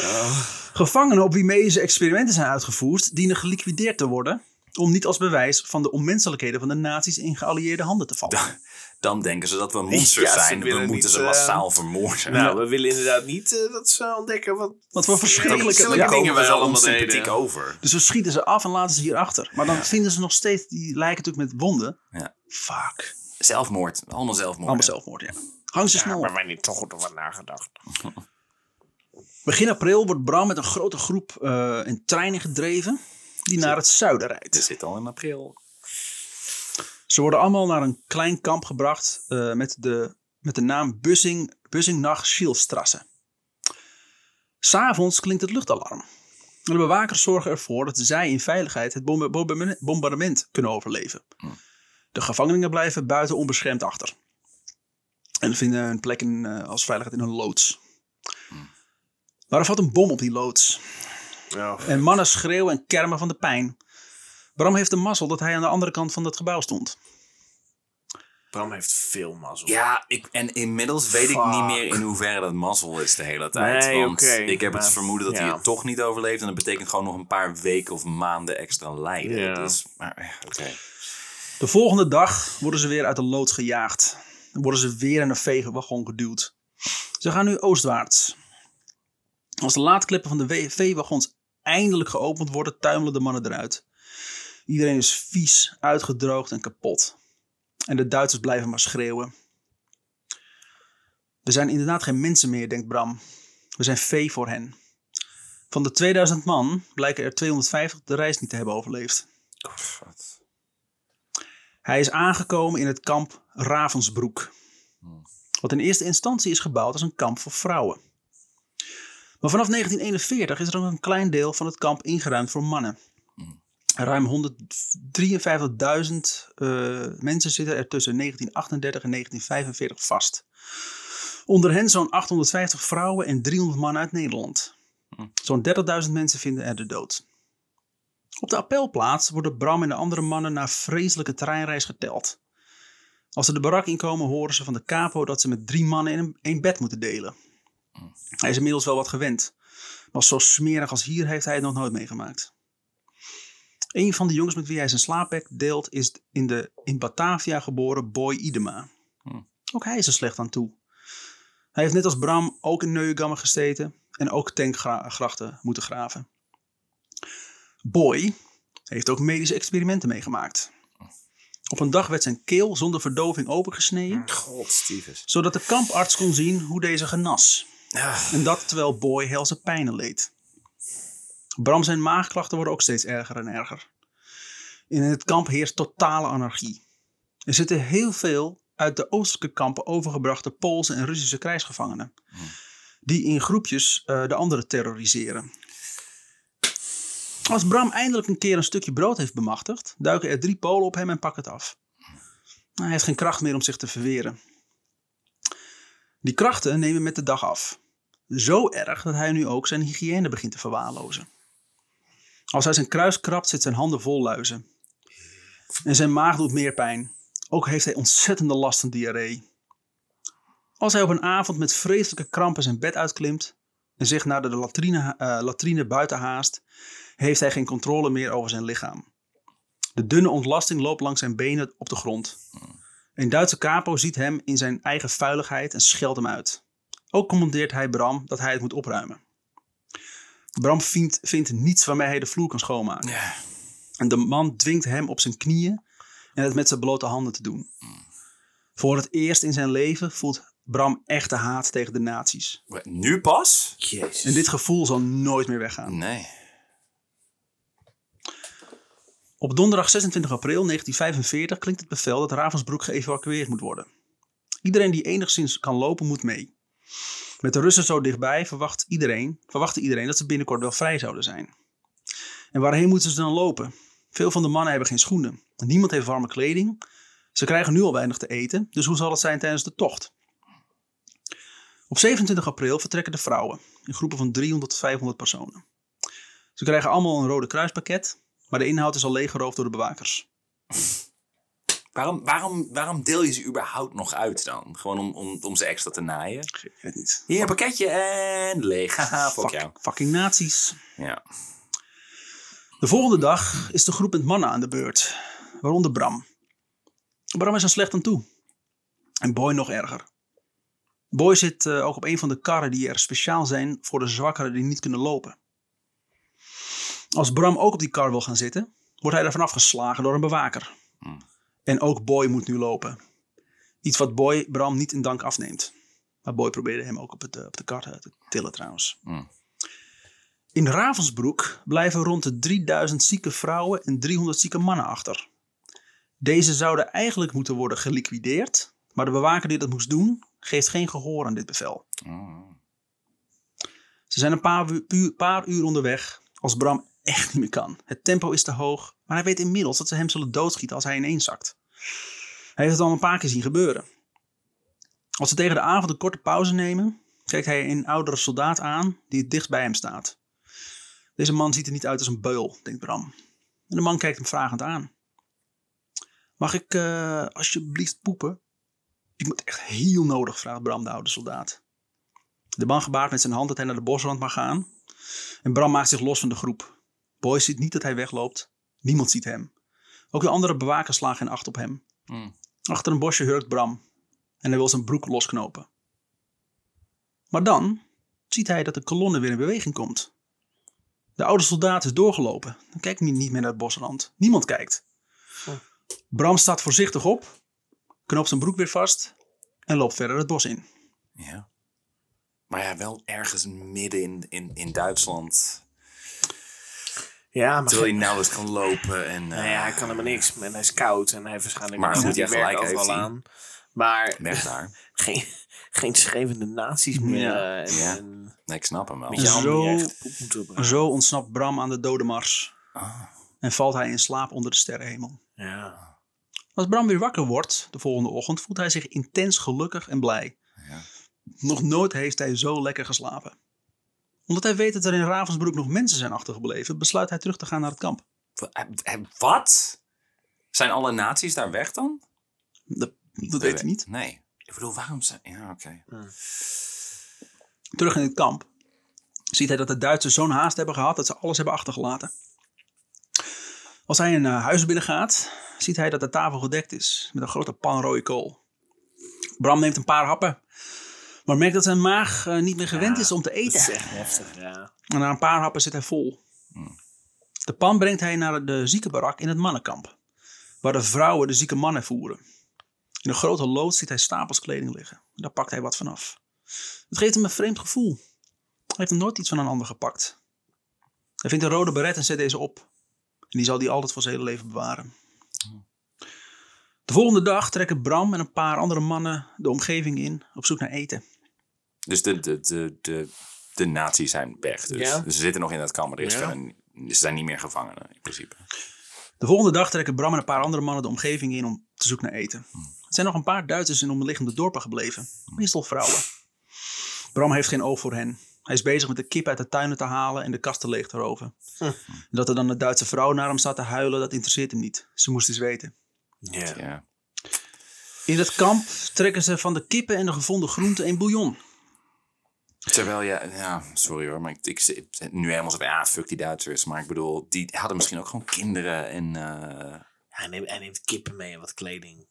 oh. Gevangenen op wie mee ze experimenten zijn uitgevoerd, dienen geliquideerd te worden om niet als bewijs van de onmenselijkheden van de nazi's in geallieerde handen te vallen. Dan, dan denken ze dat we monsters ja, zijn. We moeten niet, ze massaal uh, vermoorden. Nou, we willen inderdaad niet uh, dat ze ontdekken wat, wat voor verschrikkelijke ja, dingen we allemaal sympathiek over. Dus we schieten ze af en laten ze hierachter. Maar dan ja. vinden ze nog steeds die lijken natuurlijk met wonden. Ja. Fuck. Zelfmoord. Allemaal zelfmoord. Allemaal zelfmoord, ja. Hang ze ja, snel op. Maar wij niet toch goed over nagedacht. Begin april wordt Bram met een grote groep uh, in treinen gedreven. Die naar het zuiden rijdt. Dit zit al in april. Ze worden allemaal naar een klein kamp gebracht uh, met, de, met de naam Busing, Bussingnacht Schielstrassen. S'avonds klinkt het luchtalarm. De bewakers zorgen ervoor dat zij in veiligheid het bom- bom- bombardement kunnen overleven. Hm. De gevangenen blijven buiten onbeschermd achter. En vinden hun plek in, uh, als veiligheid in een loods. Hm. Maar er valt een bom op die loods. Oh. En mannen schreeuwen en kermen van de pijn. Bram heeft de mazzel dat hij aan de andere kant van dat gebouw stond. Bram heeft veel mazzel. Ja, ik, en inmiddels Fuck. weet ik niet meer in hoeverre dat mazzel is de hele tijd. Nee, want okay, ik heb maar, het vermoeden dat ja. hij het toch niet overleeft. En dat betekent gewoon nog een paar weken of maanden extra lijden. Ja. Dus, maar, okay. De volgende dag worden ze weer uit de loods gejaagd. Dan worden ze weer in een vegenwagon geduwd. Ze gaan nu oostwaarts. Als de laadkleppen van de veewagons eindelijk geopend worden, tuimelen de mannen eruit. Iedereen is vies, uitgedroogd en kapot. En de Duitsers blijven maar schreeuwen. We zijn inderdaad geen mensen meer, denkt Bram. We zijn vee voor hen. Van de tweeduizend man blijken er tweehonderdvijftig de reis niet te hebben overleefd. Oh, wat. Hij is aangekomen in het kamp Ravensbrück. Wat in eerste instantie is gebouwd als een kamp voor vrouwen. Maar vanaf negentien eenenveertig is er ook een klein deel van het kamp ingeruimd voor mannen. Ruim honderddrieënvijftigduizend uh, mensen zitten er tussen negentien achtendertig en negentien vijfenveertig vast. Onder hen zo'n achthonderdvijftig vrouwen en driehonderd mannen uit Nederland. Zo'n dertigduizend mensen vinden er de dood. Op de appelplaats worden Bram en de andere mannen na vreselijke treinreis geteld. Als ze de barak inkomen horen ze van de kapo dat ze met drie mannen in één bed moeten delen. Hij is inmiddels wel wat gewend. Maar zo smerig als hier heeft hij het nog nooit meegemaakt. Een van de jongens met wie hij zijn slaapbed deelt is in, de, in Batavia geboren Boy Idema. Hm. Ook hij is er slecht aan toe. Hij heeft net als Bram ook in Neuengamme gesteten en ook tankgrachten moeten graven. Boy heeft ook medische experimenten meegemaakt. Op een dag werd zijn keel zonder verdoving opengesneden. God, Stevens. Zodat de kamparts kon zien hoe deze genas. Ah. En dat terwijl Boy helse pijnen leed. Bram zijn maagklachten worden ook steeds erger en erger. In het kamp heerst totale anarchie. Er zitten heel veel uit de oostelijke kampen overgebrachte Poolse en Russische krijgsgevangenen. Hm. Die in groepjes uh, de anderen terroriseren. Als Bram eindelijk een keer een stukje brood heeft bemachtigd, duiken er drie Polen op hem en pakken het af. Hij heeft geen kracht meer om zich te verweren. Die krachten nemen met de dag af. Zo erg dat hij nu ook zijn hygiëne begint te verwaarlozen. Als hij zijn kruis krabt, zit zijn handen vol luizen. En zijn maag doet meer pijn. Ook heeft hij ontzettende last van diarree. Als hij op een avond met vreselijke krampen zijn bed uitklimt en zich naar de latrine, uh, latrine buiten haast, heeft hij geen controle meer over zijn lichaam. De dunne ontlasting loopt langs zijn benen op de grond. Een Duitse kapo ziet hem in zijn eigen vuiligheid en scheldt hem uit. Ook commandeert hij Bram dat hij het moet opruimen. Bram vindt, vindt niets waarmee hij de vloer kan schoonmaken. Ja. En de man dwingt hem op zijn knieën en het met zijn blote handen te doen. Voor het eerst in zijn leven voelt Bram echte haat tegen de nazi's. Nu pas? Jezus. En dit gevoel zal nooit meer weggaan. Nee. Op donderdag zesentwintig april negentien vijfenveertig klinkt het bevel dat Ravensbrück geëvacueerd moet worden. Iedereen die enigszins kan lopen moet mee. Met de Russen zo dichtbij verwacht iedereen, verwachtte iedereen dat ze binnenkort wel vrij zouden zijn. En waarheen moeten ze dan lopen? Veel van de mannen hebben geen schoenen. Niemand heeft warme kleding. Ze krijgen nu al weinig te eten, dus hoe zal het zijn tijdens de tocht? Op zevenentwintig april vertrekken de vrouwen in groepen van driehonderd tot vijfhonderd personen. Ze krijgen allemaal een Rode Kruispakket, maar de inhoud is al leeggeroofd door de bewakers. Waarom, waarom, waarom deel je ze überhaupt nog uit dan? Gewoon om, om, om ze extra te naaien? Ik weet het niet. Hier, een pakketje en leeg. Haha, fuck jou. Fucking nazi's. Ja. De volgende dag is de groep met mannen aan de beurt, waaronder Bram. Bram is er slecht aan toe. En Boy nog erger. Boy zit uh, ook op een van de karren die er speciaal zijn voor de zwakkeren die niet kunnen lopen. Als Bram ook op die kar wil gaan zitten, wordt hij ervan afgeslagen door een bewaker. Hm. En ook Boy moet nu lopen. Iets wat Boy Bram niet in dank afneemt. Maar Boy probeerde hem ook op, het, uh, op de kar te tillen trouwens. Hm. In Ravensbrück blijven rond de drieduizend zieke vrouwen en driehonderd zieke mannen achter. Deze zouden eigenlijk moeten worden geliquideerd, maar de bewaker die dat moest doen, geeft geen gehoor aan dit bevel. Oh. Ze zijn een paar, wu- paar uur onderweg als Bram echt niet meer kan. Het tempo is te hoog, maar hij weet inmiddels dat ze hem zullen doodschieten als hij ineenzakt. Hij heeft het al een paar keer zien gebeuren. Als ze tegen de avond een korte pauze nemen, kijkt hij een oudere soldaat aan die het dichtst bij hem staat. Deze man ziet er niet uit als een beul, denkt Bram. En de man kijkt hem vragend aan. Mag ik uh, alsjeblieft poepen? Ik moet echt heel nodig, vraagt Bram de oude soldaat. De man gebaart met zijn hand dat hij naar de bosrand mag gaan. En Bram maakt zich los van de groep. Boy ziet niet dat hij wegloopt. Niemand ziet hem. Ook de andere bewakers slagen geen acht op hem. Mm. Achter een bosje hurkt Bram. En hij wil zijn broek losknopen. Maar dan ziet hij dat de kolonne weer in beweging komt. De oude soldaat is doorgelopen. Dan kijkt hij niet meer naar het bosrand. Niemand kijkt. Oh. Bram staat voorzichtig op, knoopt zijn broek weer vast en loopt verder het bos in. Ja. Maar ja, wel ergens midden in, in, in Duitsland. Ja, maar terwijl hij nauwelijks kan lopen. En, uh, nou ja, hij kan helemaal niks. En hij is koud en hij heeft waarschijnlijk... Maar goed, jij gelijk heeft hij. Aan. Maar merk daar. geen, geen schreeuwende nazi's meer. Ja. En, ja. En, nee, ik snap hem wel. Zo, zo ontsnapt Bram aan de dodenmars. Ah. En valt hij in slaap onder de sterrenhemel. Ja. Als Bram weer wakker wordt de volgende ochtend, voelt hij zich intens gelukkig en blij. Ja. Nog nooit heeft hij zo lekker geslapen. Omdat hij weet dat er in Ravensbrück nog mensen zijn achtergebleven, besluit hij terug te gaan naar het kamp. Wat? Zijn alle nazi's daar weg dan? Dat, dat weet hij niet. Nee. Ik bedoel, waarom zijn... Ja, oké. Okay. Ja. Terug in het kamp ziet hij dat de Duitsers zo'n haast hebben gehad dat ze alles hebben achtergelaten. Als hij een huis binnengaat, ziet hij dat de tafel gedekt is met een grote pan rode kool. Bram neemt een paar happen, maar merkt dat zijn maag uh, niet meer gewend ja, is om te eten. Dat is echt heftig, ja. En na een paar happen zit hij vol. Hmm. De pan brengt hij naar de ziekenbarak in het mannenkamp, waar de vrouwen de zieke mannen voeren. In een grote loods ziet hij stapels kleding liggen. Daar pakt hij wat van af. Het geeft hem een vreemd gevoel. Hij heeft er nooit iets van een ander gepakt. Hij vindt een rode beret en zet deze op. En die zal hij altijd voor zijn hele leven bewaren. De volgende dag trekken Bram en een paar andere mannen de omgeving in op zoek naar eten. Dus de, de, de, de, de nazi's zijn weg. Dus ja. Ze zitten nog in dat kamp. Ja. Ze zijn niet meer gevangenen in principe. De volgende dag trekken Bram en een paar andere mannen de omgeving in om te zoeken naar eten. Hm. Er zijn nog een paar Duitsers in omliggende dorpen gebleven. Hm. Meestal vrouwen. Bram heeft geen oog voor hen. Hij is bezig met de kip uit de tuinen te halen en de kasten leeg te roven. Hm. Dat er dan een Duitse vrouw naar hem staat te huilen, dat interesseert hem niet. Ze moest eens weten. Yeah. Ja. In het kamp trekken ze van de kippen en de gevonden groenten een bouillon. Terwijl, ja, ja sorry hoor, maar ik, ik nu helemaal zo van, ja, fuck die Duitsers. Maar ik bedoel, die hadden misschien ook gewoon kinderen en... Uh... Hij, neemt, hij neemt kippen mee en wat kleding.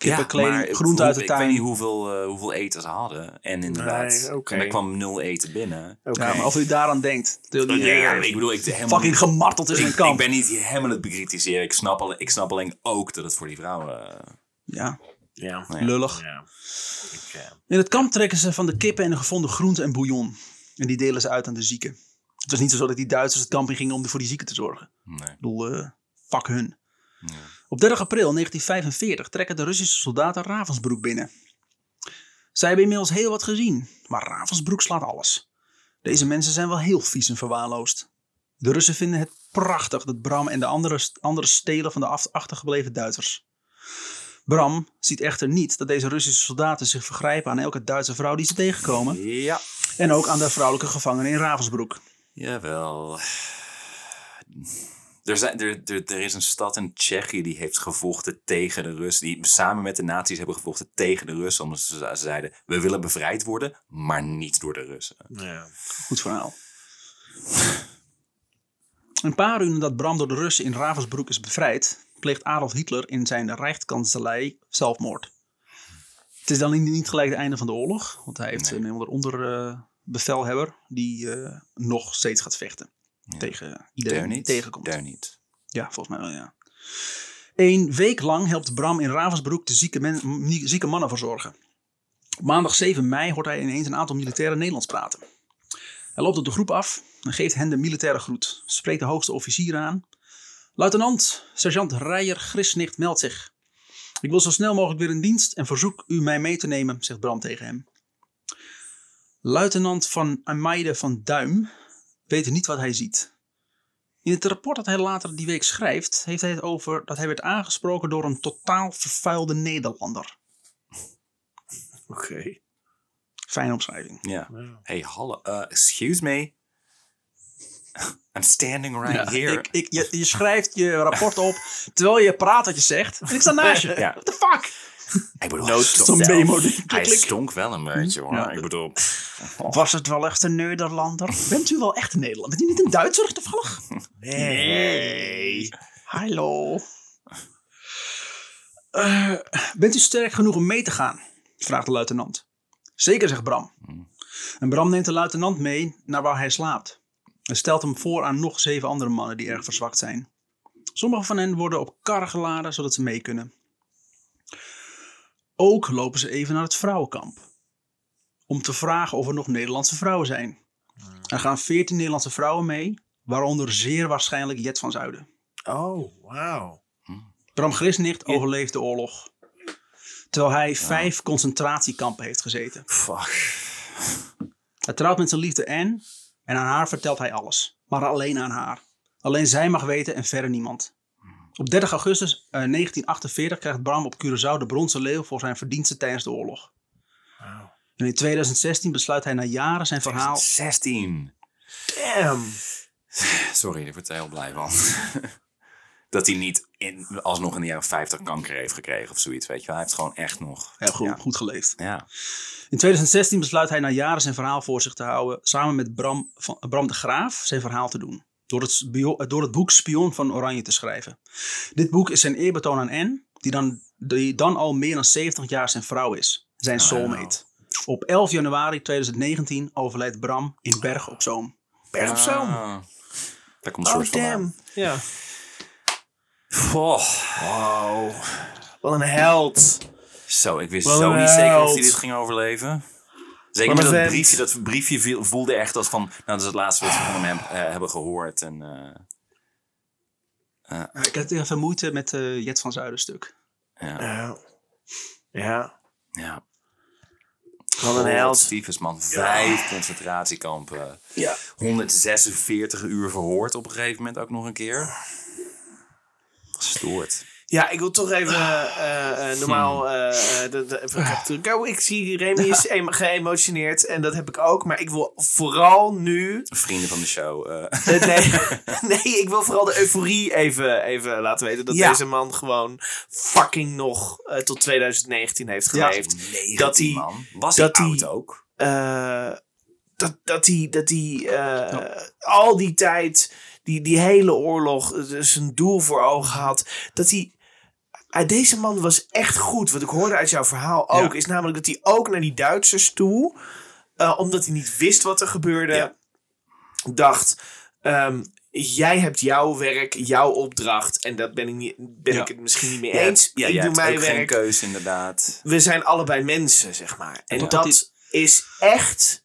kippenkleding, ja, groente uit de tuin. Ik weet niet hoeveel, uh, hoeveel eten ze hadden. En inderdaad, nee, okay. en er kwam nul eten binnen. Okay. Ja, maar als u daaraan denkt. De, uh, ja, ja, ik bedoel, ik de helemaal, fucking gemarteld is in een kamp. Ik ben niet helemaal het bekritiseren. Ik snap, al, ik snap alleen ook dat het voor die vrouwen... Uh, ja. Ja. ja, lullig. Ja. Ik, uh, in het kamp trekken ze van de kippen en de gevonden groente en bouillon. En die delen ze uit aan de zieken. Het was niet zo dat die Duitsers het kamp in gingen om voor die zieken te zorgen. Nee. Ik bedoel, uh, fuck hun. Ja. Op drie april negentien vijfenveertig trekken de Russische soldaten Ravensbrück binnen. Zij hebben inmiddels heel wat gezien, maar Ravensbrück slaat alles. Deze mensen zijn wel heel vies en verwaarloosd. De Russen vinden het prachtig dat Bram en de andere, andere stelen van de achtergebleven Duitsers. Bram ziet echter niet dat deze Russische soldaten zich vergrijpen aan elke Duitse vrouw die ze tegenkomen. Ja. En ook aan de vrouwelijke gevangenen in Ravensbrück. Jawel. Er, zijn, er, er, er is een stad in Tsjechië die heeft gevochten tegen de Russen. Die samen met de nazi's hebben gevochten tegen de Russen. Omdat ze zeiden, we willen bevrijd worden, maar niet door de Russen. Ja. Goed verhaal. Een paar uur nadat Bram door de Russen in Ravensbrück is bevrijd... pleegt Adolf Hitler in zijn Rijkskanselij zelfmoord. Het is dan niet gelijk het einde van de oorlog. Want hij heeft nee. een onderbevelhebber uh, die uh, nog steeds gaat vechten. Ja. Tegen iedereen die tegenkomt. Daar niet. Ja, volgens mij wel, ja. Een week lang helpt Bram in Ravensbrück de zieke, men, zieke mannen verzorgen. Op maandag zeven mei hoort hij ineens een aantal militairen Nederlands praten. Hij loopt op de groep af en geeft hen de militaire groet. Spreekt de hoogste officier aan. Luitenant, sergeant Reijer Grisnicht meldt zich. Ik wil zo snel mogelijk weer in dienst en verzoek u mij mee te nemen, zegt Bram tegen hem. Luitenant van Ameide van Duim weet niet wat hij ziet. In het rapport dat hij later die week schrijft, heeft hij het over dat hij werd aangesproken door een totaal vervuilde Nederlander. Oké. Okay. Fijne omschrijving. Ja. Yeah. Hey, hallo. Uh, excuse me. I'm standing right ja, here. Ik, ik, je, je schrijft je rapport op terwijl je praat wat je zegt. En ik sta naast je. Ja. What the fuck? Ik bedoel, no, stonk memo, hij stonk wel een beetje hoor. Ja. Ik bedoel, oh. Was het wel echt een Nederlander? Bent u wel echt een Nederlander? Bent u niet een Duitser toevallig? Nee. Hallo. Uh, bent u sterk genoeg om mee te gaan? Vraagt de luitenant. Zeker, zegt Bram. En Bram neemt de luitenant mee naar waar hij slaapt. En stelt hem voor aan nog zeven andere mannen die erg verzwakt zijn. Sommige van hen worden op karren geladen, zodat ze mee kunnen. Ook lopen ze even naar het vrouwenkamp. Om te vragen of er nog Nederlandse vrouwen zijn. Er gaan veertien Nederlandse vrouwen mee, waaronder zeer waarschijnlijk Jet van Zuiden. Oh, wauw. Bram Grisnicht overleeft de oorlog. Terwijl hij vijf wow. concentratiekampen heeft gezeten. Fuck. Hij trouwt met zijn liefde en... En aan haar vertelt hij alles. Maar alleen aan haar. Alleen zij mag weten en verder niemand. Op dertig augustus negentien achtenveertig krijgt Bram op Curaçao de Bronzen Leeuw voor zijn verdiensten tijdens de oorlog. Wow. En in tweeduizend zestien besluit hij na jaren zijn verhaal... tweeduizend zestien Damn. Sorry, daar wordt hij heel blij van. Dat hij niet in, alsnog in de jaren vijftig kanker heeft gekregen of zoiets. Weet je wel. Hij heeft gewoon echt nog... Heel goed, ja. goed geleefd. Ja. In tweeduizend zestien besluit hij na jaren zijn verhaal voor zich te houden... samen met Bram, van, Bram de Graaf zijn verhaal te doen. Door het, door het boek Spion van Oranje te schrijven. Dit boek is zijn eerbetoon aan Anne... die dan, die dan al meer dan zeventig jaar zijn vrouw is. Zijn oh, soulmate. Wow. Op elf januari tweeduizend negentien overlijdt Bram in Berg op Zoom. Berg op Zoom? Ah, daar komt een soort van aan. Ja. Oh. Wow. Wat een held. Zo, ik wist zo niet zeker of hij dit ging overleven. Zeker met dat briefje. Dat briefje voelde echt als van... Nou, dat is het laatste wat we van hem uh, hebben gehoord. En, uh, uh, ik had heel veel moeite met uh, Jet van Zuiden stuk. Ja. Uh, ja. Ja. Wat een held. Stiefes, man. Vijf ja. concentratiekampen. Ja. honderdzesenveertig uur verhoord op een gegeven moment ook nog een keer. Stoort. Ja, ik wil toch even uh, uh, normaal uh, uh, de, de, even terug. Ik zie Remi is emo- geëmotioneerd en dat heb ik ook, maar ik wil vooral nu vrienden van de show. Uh. Uh, nee, nee, ik wil vooral de euforie even, even laten weten dat ja. deze man gewoon fucking nog uh, tot tweeduizend negentien heeft geleefd. Ja, negentien, dat hij man. was dat hij oud ook. Uh, dat dat hij dat hij uh, ja. al die tijd Die, die hele oorlog, zijn doel voor ogen had. Dat hij Ah, deze man was echt goed. Wat ik hoorde uit jouw verhaal ook... Ja. Is namelijk dat hij ook naar die Duitsers toe... Uh, omdat hij niet wist wat er gebeurde... Ja. Dacht... Um, jij hebt jouw werk, jouw opdracht... en dat ben ik, niet, ben ja. ik het misschien niet mee ja, eens. Ja, ik ja, doe mijn werk. Geen keuze, inderdaad. We zijn allebei mensen, zeg maar. En ja, dat die... is echt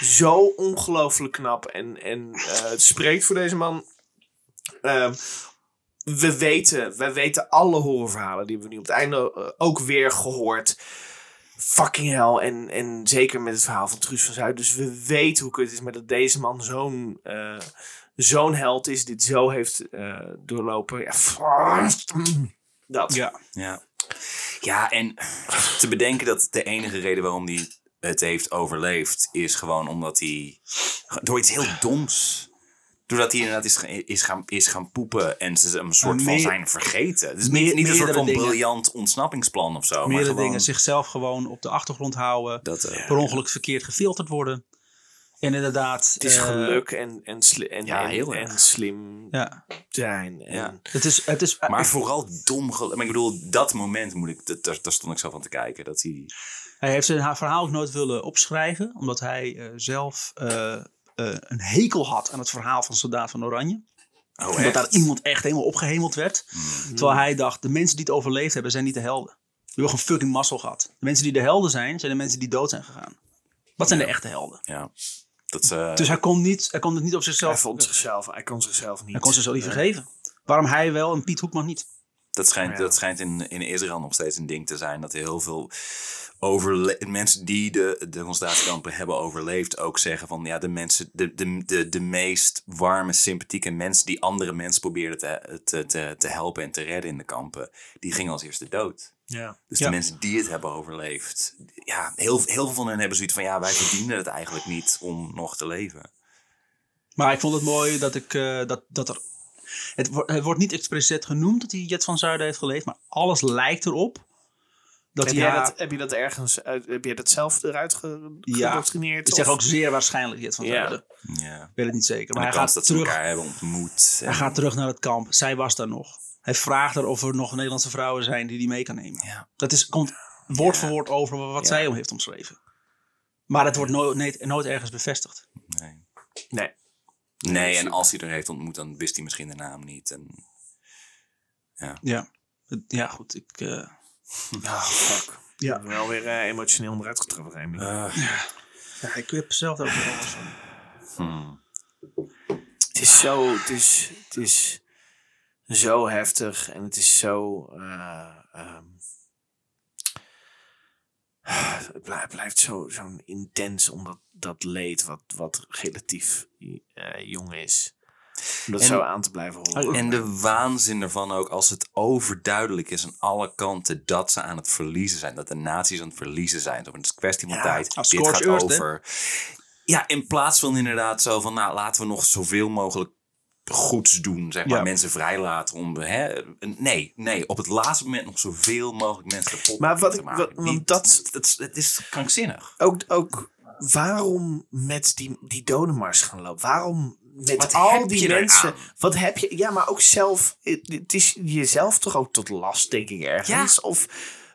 zo ongelooflijk knap. En, en uh, het spreekt voor deze man... Um, We weten, we weten alle horrorverhalen die we nu op het einde ook weer gehoord. Fucking hell. En, en zeker met het verhaal van Truus van Zuid. Dus we weten hoe kut het is. Maar dat deze man zo'n, uh, zo'n held is. Dit zo heeft uh, doorlopen. Ja, dat. Ja. Ja. Ja, en te bedenken dat de enige reden waarom hij het heeft overleefd... is gewoon omdat hij door iets heel doms... Doordat hij inderdaad is, is, gaan, is gaan poepen en ze een soort meer, van zijn vergeten. Dus meer, niet, niet een soort van dingen, briljant ontsnappingsplan of zo. Meerdere maar gewoon, dingen zichzelf gewoon op de achtergrond houden. Dat, uh, per ongeluk verkeerd gefilterd worden. En inderdaad... Het is uh, geluk en, en, sli- en, ja, en, en slim ja. zijn. En ja. het is, het is, maar uh, vooral dom geluk. Ik bedoel, dat moment moet ik... Dat, daar, daar stond ik zo van te kijken. Dat hij... hij heeft zijn verhaal ook nooit willen opschrijven. Omdat hij uh, zelf... Uh, Uh, een hekel had aan het verhaal van Soldaat van Oranje. Oh, omdat echt? Daar iemand echt helemaal opgehemeld werd. Mm. Terwijl hij dacht, de mensen die het overleefd hebben, zijn niet de helden. Die hebben gewoon fucking mazzel gehad. De mensen die de helden zijn, zijn de mensen die dood zijn gegaan. Wat zijn ja. de echte helden? Ja. Dat is, uh... Dus hij kon, niet, hij kon het niet op zichzelf... Hij vond zichzelf, hij kon zichzelf niet... Hij kon zichzelf niet vergeven. Waarom hij wel en Piet Hoekman niet? Dat schijnt, ja. dat schijnt in, in Israël nog steeds een ding te zijn. Dat heel veel overle- mensen die de, de concentratiekampen hebben overleefd... ook zeggen van ja, de mensen, de, de, de, de meest warme, sympathieke mensen... die andere mensen probeerden te, te, te, te helpen en te redden in de kampen... die gingen als eerste dood. Ja. Dus de ja. mensen die het hebben overleefd... ja, heel, heel veel van hen hebben zoiets van... ja, wij verdienen het eigenlijk niet om nog te leven. Maar ik vond het mooi dat, ik, uh, dat, dat er... Het, wo- het wordt niet expliciet genoemd dat hij Jet van Zuiden heeft geleefd, maar alles lijkt erop. Dat heb, jij haar... dat, heb je dat ergens, heb je dat zelf eruit gedoctrineerd? Ja, ik zeg ook zeer waarschijnlijk Jet van Zuiden. Ik ja. ja. weet het niet zeker. Maar hij gaat dat terug, ze elkaar hebben ontmoet. En... Hij gaat terug naar het kamp. Zij was daar nog. Hij vraagt er of er nog Nederlandse vrouwen zijn die die mee kan nemen. Ja. Dat is, komt woord ja. voor woord over wat ja. zij hem heeft omschreven. Maar het wordt nooit, nee, nooit ergens bevestigd. Nee. Nee. Nee, en als hij er heeft ontmoet, dan wist hij misschien de naam niet. En... Ja. Ja. ja, goed. Ik... Uh... Oh, fuck. Ja. Ik ben wel weer uh, emotioneel onderuit getrapt. Uh. Ja. ja, ik heb zelf ook wel alles van. Hmm. Het is zo... Het is, het is zo heftig. En het is zo... Uh, um... Het blijft zo, zo'n intens omdat dat leed wat, wat relatief uh, jong is. Om dat en, zo aan te blijven horen. En de waanzin ervan ook als het overduidelijk is aan alle kanten dat ze aan het verliezen zijn. Dat de nazi's aan het verliezen zijn. Het is een kwestie van ja, tijd. Dit gaat earth, over. Hè? Ja, in plaats van inderdaad zo van nou laten we nog zoveel mogelijk goeds doen, zeg maar, ja. mensen vrijlaten om, hè, nee, nee, op het laatste moment nog zoveel mogelijk mensen kapot maar wat te ik, maken. Wat, want Niet, dat, dat, dat is krankzinnig. Ook, ook waarom met die, die dodenmars gaan lopen? Waarom met wat al die mensen? Eraan? Wat heb je? Ja, maar ook zelf, het is jezelf toch ook tot last, denk ik ergens? Ja. Of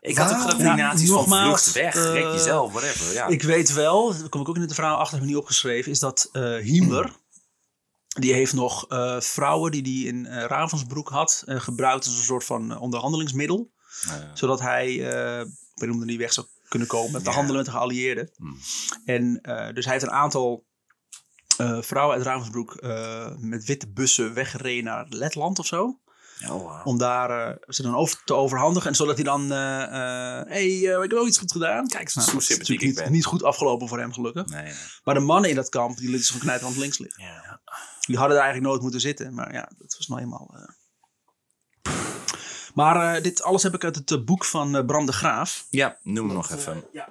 ik had ook coördinaties nou, van vlucht weg, uh, rek jezelf, whatever. Ja. Ik weet wel, daar kom ik ook in het verhaal achter, heb ik niet opgeschreven, is dat uh, Himmler. Mm. Die heeft nog uh, vrouwen die hij in uh, Ravensbrück had uh, gebruikt als een soort van uh, onderhandelingsmiddel. Uh, zodat hij, uh, ik weet niet, weg zou kunnen komen met de yeah. handelen met de geallieerden. Mm. En uh, dus hij heeft een aantal uh, vrouwen uit Ravensbrück uh, met witte bussen weggereden naar Letland of zo. Oh, wow. Om daar uh, ze dan over te overhandigen. En zodat hij dan... Hé, uh, uh, hey, uh, ik heb ook iets goed gedaan. Kijk eens nou, hoe sympathiek ik ben. Niet goed afgelopen voor hem, gelukkig. Nee, nee. Maar de mannen in dat kamp, die lieten ze gewoon knijterhand links liggen. Ja. Die hadden er eigenlijk nooit moeten zitten. Maar ja, dat was nou eenmaal... Uh... Maar uh, dit alles heb ik uit het uh, boek van uh, Bram de Graaf. Ja, noem hem nog uh, even. Uh, ja.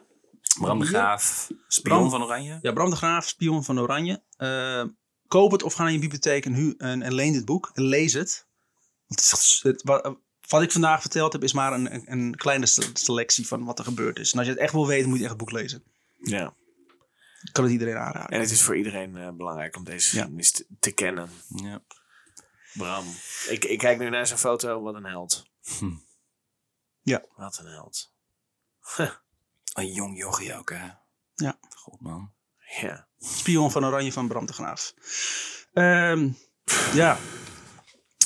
Bram de Graaf, Spion Bram, van Oranje. Ja, Bram de Graaf, Spion van Oranje. Uh, koop het of ga naar je bibliotheek en, hu- en, en leen dit boek. En lees het. Wat ik vandaag verteld heb, is maar een, een kleine selectie van wat er gebeurd is. En als je het echt wil weten, moet je echt het boek lezen. Ja. Ik kan het iedereen aanraden. En het is voor iedereen uh, belangrijk om deze geschiedenis ja. te, te kennen. Ja. Bram. Ik, ik kijk nu naar zijn foto. Wat een held. Hm. Ja. Wat een held. Huh. Een jong jochie ook, hè? Ja. God, man. Ja. Spion van Oranje van Bram de Graaf. Um, ja.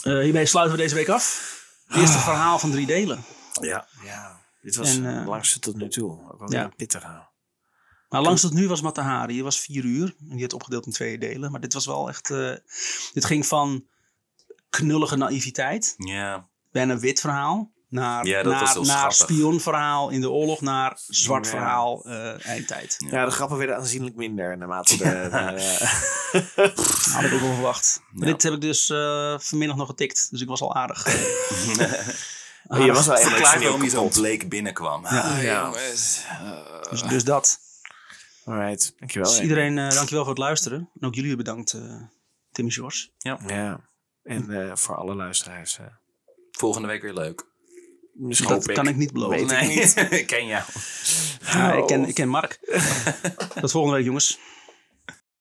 Uh, hiermee sluiten we deze week af. Het eerste ah. verhaal van drie delen. Ja. ja. Dit was en, uh, langste tot nu toe. Ook wel ja. pittig aan. Maar langs tot nu was Matahari. Die was vier uur. En die werd opgedeeld in twee delen. Maar dit was wel echt... Uh, dit ging van knullige naïviteit. Ja. Bijna wit verhaal. Naar, ja, naar, naar spionverhaal in de oorlog, naar zwart ja. verhaal uh, eindtijd. Ja. ja, de grappen werden aanzienlijk minder naarmate de... Ja. de uh, had ik ook wel verwacht. Ja. Dit heb ik dus uh, vanmiddag nog getikt, dus ik was al aardig. Je was wel eigenlijk om je zo bleek binnenkwam. Ja. Ah, ja. Uh, dus, dus dat. Alright, dankjewel. Dus iedereen, uh, dankjewel voor het luisteren. En ook jullie bedankt, uh, Tim en George. Ja, ja. en uh, voor alle luisteraars. Uh, volgende week weer leuk. Misschien dat kan ik, ik niet beloven. Nee, ik ken jou. Ja, oh. ik, ken, ik ken Mark. Tot volgende week, jongens.